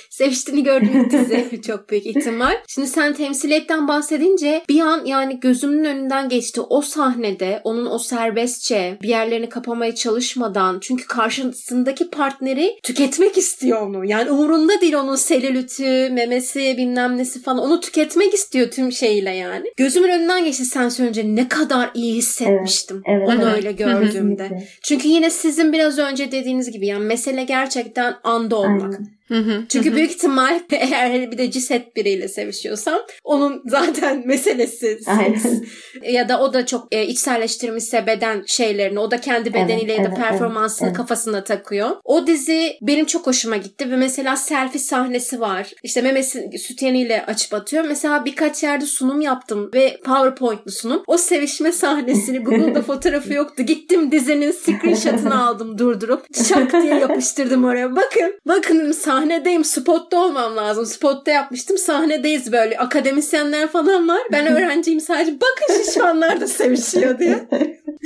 seviştiğini gördüğüm dizi çok büyük ihtimal. Şimdi sen temsiliyetten bahsedince bir an yani gözümün önünden geçti. O sahnede onun o serbestçe bir yerlerini kapamaya çalışmadan, çünkü karşısındaki partneri tüketmek istiyor onu. Yani umurunda değil onun selülitü, memesi, bilmem nesi falan. Onu tüketmek istiyor tüm şeyiyle yani. Gözümün önünden geçti sen söyleyince, ne kadar iyi hissetmiştim. Evet, evet, onu evet. Öyle gördüğümde. Çünkü yine sizin biraz önce dediğiniz gibi yani mesele gerçekten anda olmak. Aynen. Çünkü büyük ihtimal eğer bir de ciset biriyle sevişiyorsam onun zaten meselesi ya da o da çok e, içselleştirmişse beden şeylerini, o da kendi bedeniyle evet, ya da evet, performansını evet, kafasına takıyor. O dizi benim çok hoşuma gitti ve mesela selfie sahnesi var. İşte memesi sütyeniyle açıp atıyor. Mesela birkaç yerde sunum yaptım ve PowerPoint'lu sunum. O sevişme sahnesini Google'da fotoğrafı yoktu. Gittim dizinin screenshot'ını aldım durdurup. Şak diye yapıştırdım oraya. Bakın, bakın sahne Sahnedeyim, spotta olmam lazım. Spotta yapmıştım. Sahnedeyiz böyle. Akademisyenler falan var. Ben öğrenciyim sadece. Bakın şişmanlar da sevişiyor diye.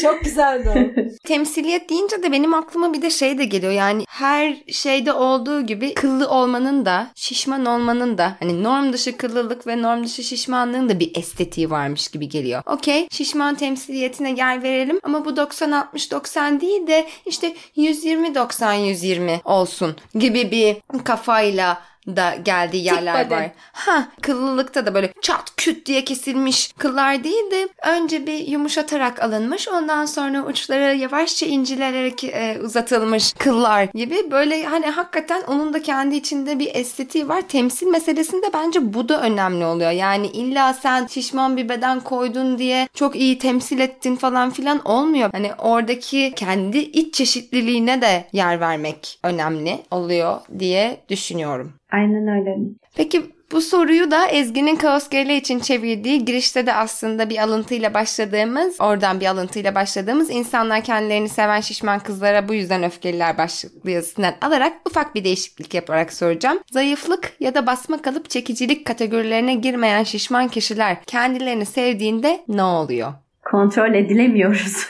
Çok güzeldi o. Temsiliyet deyince de benim aklıma bir de şey de geliyor. Yani her şeyde olduğu gibi kıllı olmanın da, şişman olmanın da, hani norm dışı kıllılık ve norm dışı şişmanlığın da bir estetiği varmış gibi geliyor. Okey, şişman temsiliyetine gel verelim ama bu doksan altmış doksan değil de işte yüz yirmi doksan yüz yirmi olsun gibi bir kafayla da geldiği yerler var. Ha, kıllılıkta da böyle çat küt diye kesilmiş kıllar değil de önce bir yumuşatarak alınmış, ondan sonra uçlara yavaşça incilerek e, uzatılmış kıllar gibi, böyle hani hakikaten onun da kendi içinde bir estetiği var. Temsil meselesinde bence bu da önemli oluyor. Yani illa sen şişman bir beden koydun diye çok iyi temsil ettin falan filan olmuyor. Hani oradaki kendi iç çeşitliliğine de yer vermek önemli oluyor diye düşünüyorum. Aynen öyle. Peki bu soruyu da Ezgi'nin Kaos G L için çevirdiği, girişte de aslında bir alıntıyla başladığımız, oradan bir alıntıyla başladığımız "İnsanlar kendilerini seven şişman kızlara bu yüzden öfkeliler" başlıklı yazısından alarak ufak bir değişiklik yaparak soracağım. Zayıflık ya da basma kalıp çekicilik kategorilerine girmeyen şişman kişiler kendilerini sevdiğinde ne oluyor? Kontrol edilemiyoruz.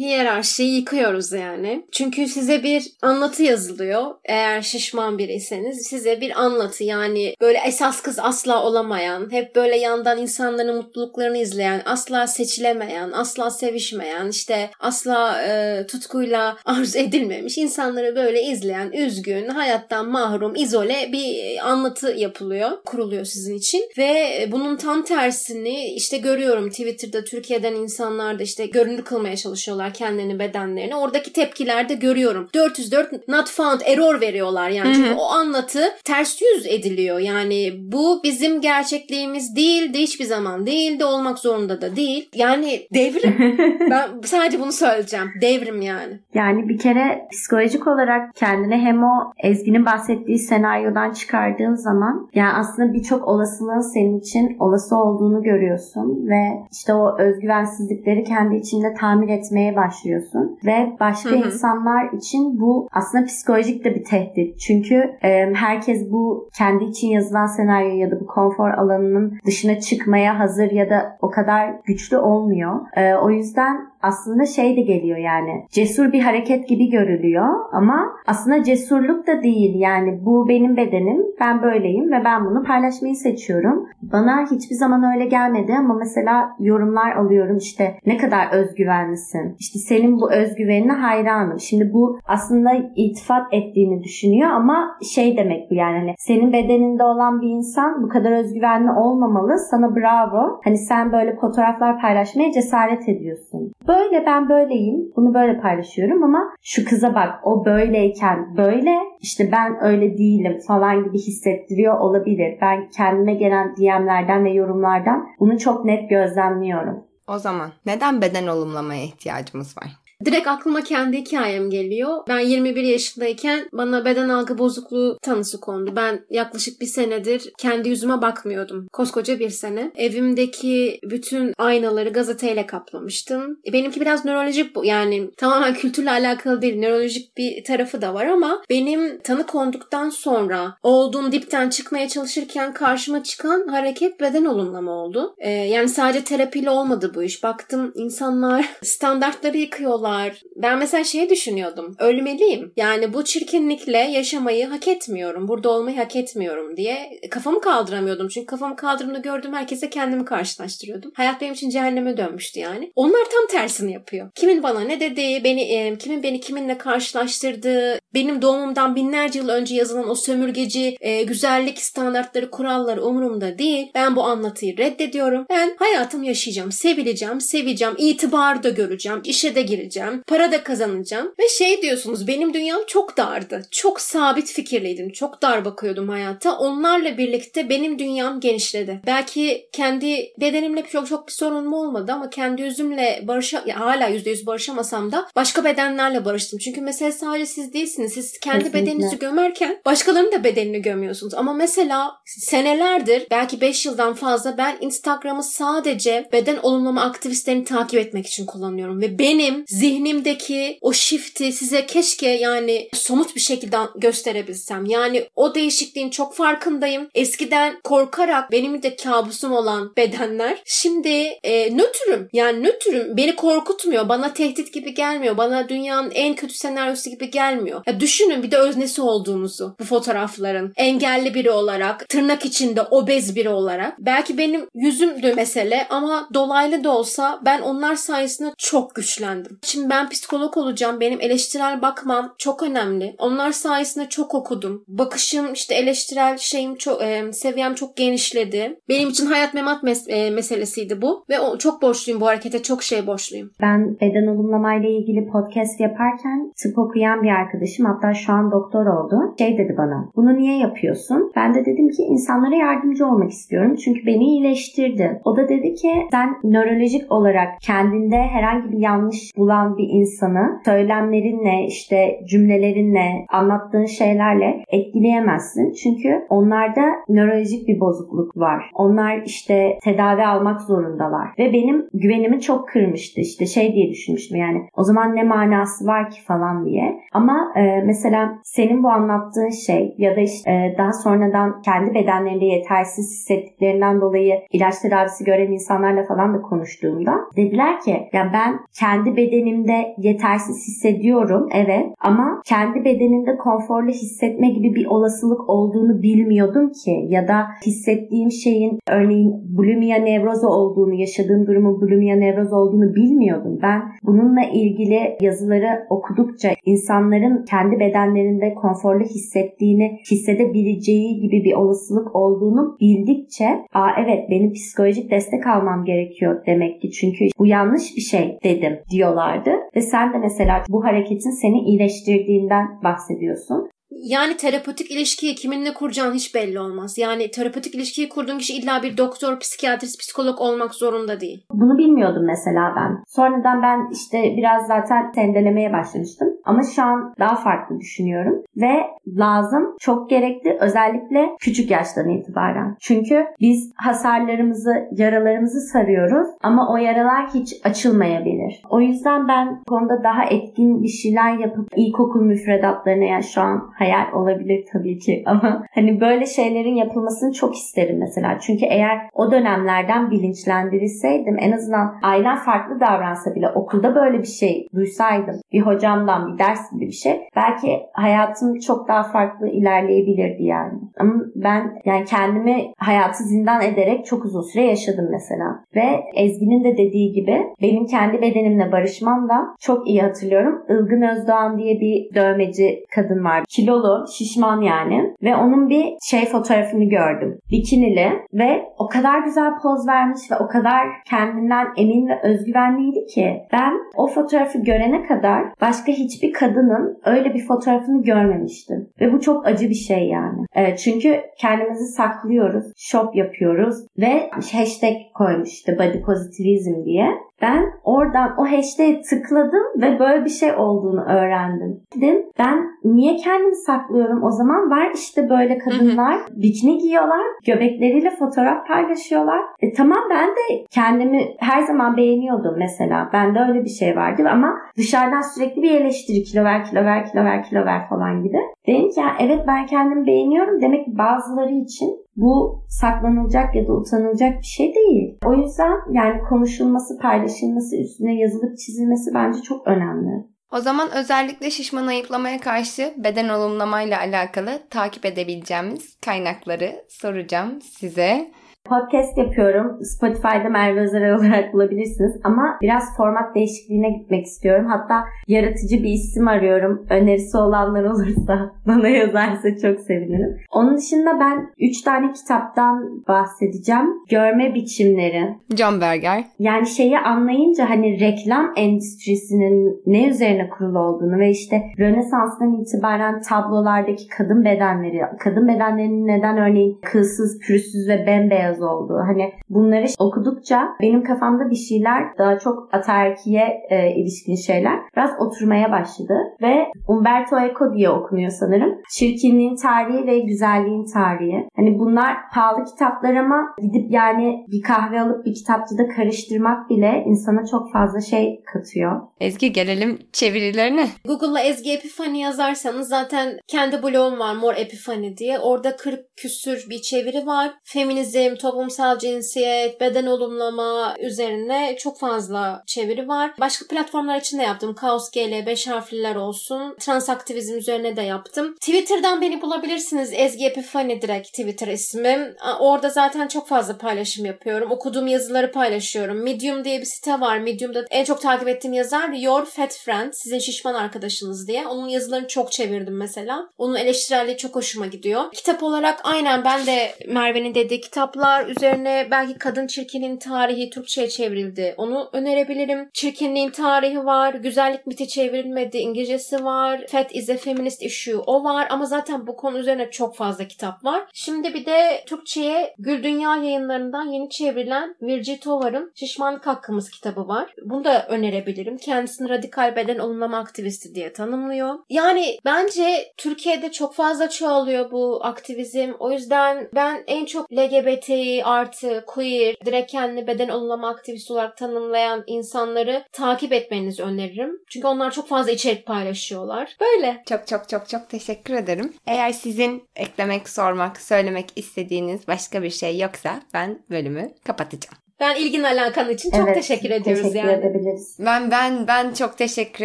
Hiyerarşiyi yıkıyoruz yani. Çünkü size bir anlatı yazılıyor. Eğer şişman biriyseniz size bir anlatı, yani böyle esas kız asla olamayan, hep böyle yandan insanların mutluluklarını izleyen, asla seçilemeyen, asla sevişmeyen, işte asla e, tutkuyla arzu edilmemiş insanları böyle izleyen, üzgün, hayattan mahrum, izole bir anlatı yapılıyor, kuruluyor sizin için. Ve bunun tam tersini işte görüyorum Twitter'da, Türkiye'den insanlar da işte görünür kılmaya çalışıyorlar kendilerini, bedenlerini. Oradaki tepkilerde görüyorum. dört yüz dört not found error veriyorlar yani. Hı hı. Çünkü o anlatı ters yüz ediliyor. Yani bu bizim gerçekliğimiz değildi. Hiçbir zaman değildi. Olmak zorunda da değil. Yani devrim. Ben sadece bunu söyleyeceğim. Devrim yani. Yani bir kere psikolojik olarak kendine hem o Ezgi'nin bahsettiği senaryodan çıkardığın zaman yani aslında birçok olasılığın senin için olası olduğunu görüyorsun ve işte o özgüvensizlikleri kendi içinde tamir etmeye başlıyorsun ve başka hı hı. insanlar için bu aslında psikolojik de bir tehdit. Çünkü e, herkes bu kendi için yazılan senaryo ya da bu konfor alanının dışına çıkmaya hazır ya da o kadar güçlü olmuyor. E, o yüzden aslında şey de geliyor yani. Cesur bir hareket gibi görülüyor ama aslında cesurluk da değil. Yani bu benim bedenim, ben böyleyim ve ben bunu paylaşmayı seçiyorum. Bana hiçbir zaman öyle gelmedi ama mesela yorumlar alıyorum işte "ne kadar özgüvenlisin. İşte senin bu özgüvenine hayranım." Şimdi bu aslında iltifat ettiğini düşünüyor ama şey demek bu yani hani senin bedeninde olan bir insan bu kadar özgüvenli olmamalı. Sana bravo. Hani sen böyle fotoğraflar paylaşmaya cesaret ediyorsun. Böyle ben böyleyim. Bunu böyle paylaşıyorum ama şu kıza bak, o böyleyken böyle, işte ben öyle değilim falan gibi hissettiriyor olabilir. Ben kendime gelen D M'lerden ve yorumlardan bunu çok net gözlemliyorum. O zaman neden beden olumlamaya ihtiyacımız var? Direkt aklıma kendi hikayem geliyor. Ben yirmi bir yaşındayken bana beden algı bozukluğu tanısı kondu. Ben yaklaşık bir senedir kendi yüzüme bakmıyordum. Koskoca bir sene. Evimdeki bütün aynaları gazeteyle kaplamıştım. E benimki biraz nörolojik bu. Yani tamamen kültürle alakalı değil. Nörolojik bir tarafı da var ama benim tanı konduktan sonra olduğum dipten çıkmaya çalışırken karşıma çıkan hareket beden olumlama oldu. E, yani sadece terapiyle olmadı bu iş. Baktım insanlar standartları yıkıyorlar. Ben mesela şey düşünüyordum. Ölmeliyim. Yani bu çirkinlikle yaşamayı hak etmiyorum. Burada olmayı hak etmiyorum diye kafamı kaldıramıyordum. Çünkü kafamı kaldırımda gördüğüm herkese kendimi karşılaştırıyordum. Hayat benim için cehenneme dönmüştü yani. Onlar tam tersini yapıyor. Kimin bana ne dediği, beni e, kimin beni kiminle karşılaştırdığı, benim doğumumdan binlerce yıl önce yazılan o sömürgeci e, güzellik standartları, kuralları umurumda değil. Ben bu anlatıyı reddediyorum. Ben hayatımı yaşayacağım, sevileceğim, seveceğim, itibarı da göreceğim, işe de gireceğim, para da kazanacağım ve şey diyorsunuz, benim dünyam çok dardı. Çok sabit fikirliydim. Çok dar bakıyordum hayata. Onlarla birlikte benim dünyam genişledi. Belki kendi bedenimle çok çok bir sorunum olmadı ama kendi yüzümle barışa, ya hala yüzde yüz barışamasam da başka bedenlerle barıştım. Çünkü mesela sadece siz değilsiniz. Siz kendi kesinlikle bedeninizi gömerken başkalarının da bedenini gömüyorsunuz. Ama mesela senelerdir, belki beş yıldan fazla ben Instagram'ı sadece beden olumlama aktivistlerini takip etmek için kullanıyorum ve benim zihnim zihnimdeki o shift'i size keşke yani somut bir şekilde gösterebilsem. Yani o değişikliğin çok farkındayım. Eskiden korkarak benim de kabusum olan bedenler şimdi e, nötrüm. Yani nötrüm. Beni korkutmuyor. Bana tehdit gibi gelmiyor. Bana dünyanın en kötü senaryosu gibi gelmiyor. Ya düşünün bir de öznesi olduğumuzu bu fotoğrafların. Engelli biri olarak, tırnak içinde obez biri olarak. Belki benim yüzümdü mesele ama dolaylı da olsa ben onlar sayesinde çok güçlendim. Şimdi ben psikolog olacağım. Benim eleştirel bakmam çok önemli. Onlar sayesinde çok okudum. Bakışım işte eleştirel şeyim çok e, seviyem çok genişledi. Benim için hayat memat mes- e, meselesiydi bu. Ve o, çok borçluyum bu harekete. Çok şey borçluyum. Ben beden olumlamayla ilgili podcast yaparken tıp okuyan bir arkadaşım, hatta şu an doktor oldu. Şey dedi bana. Bunu niye yapıyorsun? Ben de dedim ki insanlara yardımcı olmak istiyorum. Çünkü beni iyileştirdi. O da dedi ki sen nörolojik olarak kendinde herhangi bir yanlış bulan bir insanı söylemlerinle, işte cümlelerinle, anlattığın şeylerle etkileyemezsin. Çünkü onlarda nörolojik bir bozukluk var. Onlar işte tedavi almak zorundalar. Ve benim güvenimi çok kırmıştı. İşte şey diye düşünmüştüm yani o zaman ne manası var ki falan diye. Ama e, mesela senin bu anlattığın şey ya da işte e, daha sonradan kendi bedenlerinde yetersiz hissettiklerinden dolayı ilaç tedavisi gören insanlarla falan da konuştuğumda dediler ki ya ben kendi bedenimde yetersiz hissediyorum evet ama kendi bedeninde konforlu hissetme gibi bir olasılık olduğunu bilmiyordum ki ya da hissettiğim şeyin örneğin bulimia nevrozu olduğunu, yaşadığım durumun bulimia nevrozu olduğunu bilmiyordum. Ben bununla ilgili yazıları okudukça insanların kendi bedenlerinde konforlu hissettiğini hissedebileceği gibi bir olasılık olduğunu bildikçe aa evet benim psikolojik destek almam gerekiyor demek ki çünkü bu yanlış bir şey dedim diyorlardı ve sen de mesela bu hareketin seni iyileştirdiğinden bahsediyorsun. Yani terapötik ilişkiyi kiminle kuracağın hiç belli olmaz. Yani terapötik ilişkiyi kurduğun kişi illa bir doktor, psikiyatrist, psikolog olmak zorunda değil. Bunu bilmiyordum mesela ben. Sonradan ben işte biraz zaten tendelemeye başlamıştım. Ama şu an daha farklı düşünüyorum. Ve lazım, çok gerekli özellikle küçük yaştan itibaren. Çünkü biz hasarlarımızı, yaralarımızı sarıyoruz ama o yaralar hiç açılmayabilir. O yüzden ben bu konuda daha etkin bir şeyler yapıp ilkokul müfredatlarına yani şu an hayal olabilir tabii ki ama hani böyle şeylerin yapılmasını çok isterim mesela. Çünkü eğer o dönemlerden bilinçlendirilseydim en azından ailen farklı davransa bile okulda böyle bir şey duysaydım bir hocamdan bir ders gibi bir şey belki hayatım çok daha farklı ilerleyebilirdi yani. Ama ben yani kendimi hayatı zindan ederek çok uzun süre yaşadım mesela. Ve Ezgi'nin de dediği gibi benim kendi bedenimle barışmam da çok iyi hatırlıyorum. Ilgın Özdoğan diye bir dövmeci kadın vardı. Kilolu, şişman yani. Ve onun bir şey fotoğrafını gördüm. Bikinili ve o kadar güzel poz vermiş ve o kadar kendinden emin ve özgüvenliydi ki ben o fotoğrafı görene kadar başka hiçbir kadının öyle bir fotoğrafını görmemiştim. Ve bu çok acı bir şey yani. Evet, çünkü kendimizi saklıyoruz, şop yapıyoruz ve hashtag koymuştu body positivism diye. Ben oradan o hashtag'e tıkladım ve böyle bir şey olduğunu öğrendim. Dedim ben niye kendimi saklıyorum o zaman? Var işte böyle kadınlar bikini giyiyorlar, göbekleriyle fotoğraf paylaşıyorlar. E tamam ben de kendimi her zaman beğeniyordum mesela. Bende öyle bir şey vardı ama dışarıdan sürekli bir eleştiri kilo ver, kilo ver, kilo ver, kilo ver falan gibi. Dedim ki ya evet ben kendimi beğeniyorum demek ki bazıları için bu saklanılacak ya da utanılacak bir şey değil. O yüzden yani konuşulması, paylaşılması, üstüne yazılıp çizilmesi bence çok önemli. O zaman özellikle şişman ayıplamaya karşı beden olumlamayla alakalı takip edebileceğimiz kaynakları soracağım size. Podcast yapıyorum. Spotify'da Merve Özeray olarak bulabilirsiniz. Ama biraz format değişikliğine gitmek istiyorum. Hatta yaratıcı bir isim arıyorum. Önerisi olanlar olursa bana yazarsa çok sevinirim. Onun dışında ben üç tane kitaptan bahsedeceğim. Görme biçimleri. Can Berger. Yani şeyi anlayınca hani reklam endüstrisinin ne üzerine kurulu olduğunu ve işte Rönesans'tan itibaren tablolardaki kadın bedenleri, kadın bedenlerinin neden örneğin kılsız, pürüzsüz ve bembeyaz merkez oldu. Hani bunları okudukça benim kafamda bir şeyler, daha çok ataerkiye e, ilişkin şeyler biraz oturmaya başladı. Ve Umberto Eco diye okunuyor sanırım. Çirkinliğin tarihi ve güzelliğin tarihi. Hani bunlar pahalı kitaplar ama gidip yani bir kahve alıp bir kitapçıda karıştırmak bile insana çok fazla şey katıyor. Ezgi, gelelim çevirilerine. Google'la Ezgi Epifani yazarsanız zaten kendi blogum var, Mor Epifani diye. Orada kırk küsür bir çeviri var. Feminizm, toplumsal cinsiyet, beden olumlama üzerine çok fazla çeviri var. Başka platformlar için de yaptım. Kaos G L, Beş Harfliler Olsun. Trans aktivizm üzerine de yaptım. Twitter'dan beni bulabilirsiniz. Ezgi Epifani direkt Twitter ismim. Orada zaten çok fazla paylaşım yapıyorum. Okuduğum yazıları paylaşıyorum. Medium diye bir site var. Medium'da en çok takip ettiğim yazar Your Fat Friend, sizin şişman arkadaşınız diye. Onun yazılarını çok çevirdim mesela. Onun eleştirelliği çok hoşuma gidiyor. Kitap olarak aynen ben de Merve'nin dediği kitaplar üzerine, belki Kadın Çirkinliğin Tarihi Türkçe'ye çevrildi. Onu önerebilirim. Çirkinliğin Tarihi var. Güzellik Miti çevrilmedi. İngilizcesi var. Fat is a Feminist Issue. O var. Ama zaten bu konu üzerine çok fazla kitap var. Şimdi bir de Türkçe'ye Gül Dünya yayınlarından yeni çevrilen Virgi Tovar'ın Şişmanlık Hakkımız kitabı var. Bunu da önerebilirim. Kendisini radikal beden olumlama aktivisti diye tanımlıyor. Yani bence Türkiye'de çok fazla çoğalıyor bu aktivizm. O yüzden ben en çok L G B T İ artı, queer, direkt kendini beden olumlama aktivisti olarak tanımlayan insanları takip etmenizi öneririm. Çünkü onlar çok fazla içerik paylaşıyorlar. Böyle. Çok çok çok çok teşekkür ederim. Eğer sizin eklemek, sormak, söylemek istediğiniz başka bir şey yoksa ben bölümü kapatacağım. Ben Ilgın Alankan için çok evet, teşekkür ediyoruz. Teşekkür yani. Edebiliriz. Ben ben ben çok teşekkür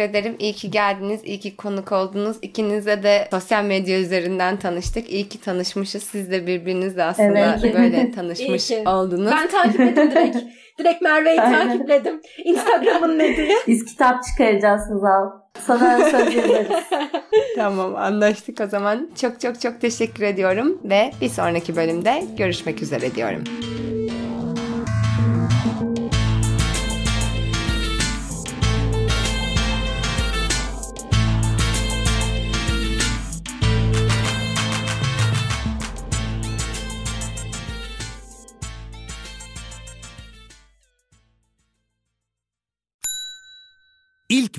ederim. İyi ki geldiniz, iyi ki konuk oldunuz. İkinize de sosyal medya üzerinden tanıştık. İyi ki tanışmışız. Siz de birbirinizle aslında evet, böyle tanışmış oldunuz. Ben takip ettim direkt. Direkt Merve'yi takipledim. Instagram'ın ne diye? Biz kitap çıkaracağız Suzal. Sana söz veririz. Tamam, anlaştık o zaman. Çok çok çok teşekkür ediyorum ve bir sonraki bölümde görüşmek üzere diyorum. İlk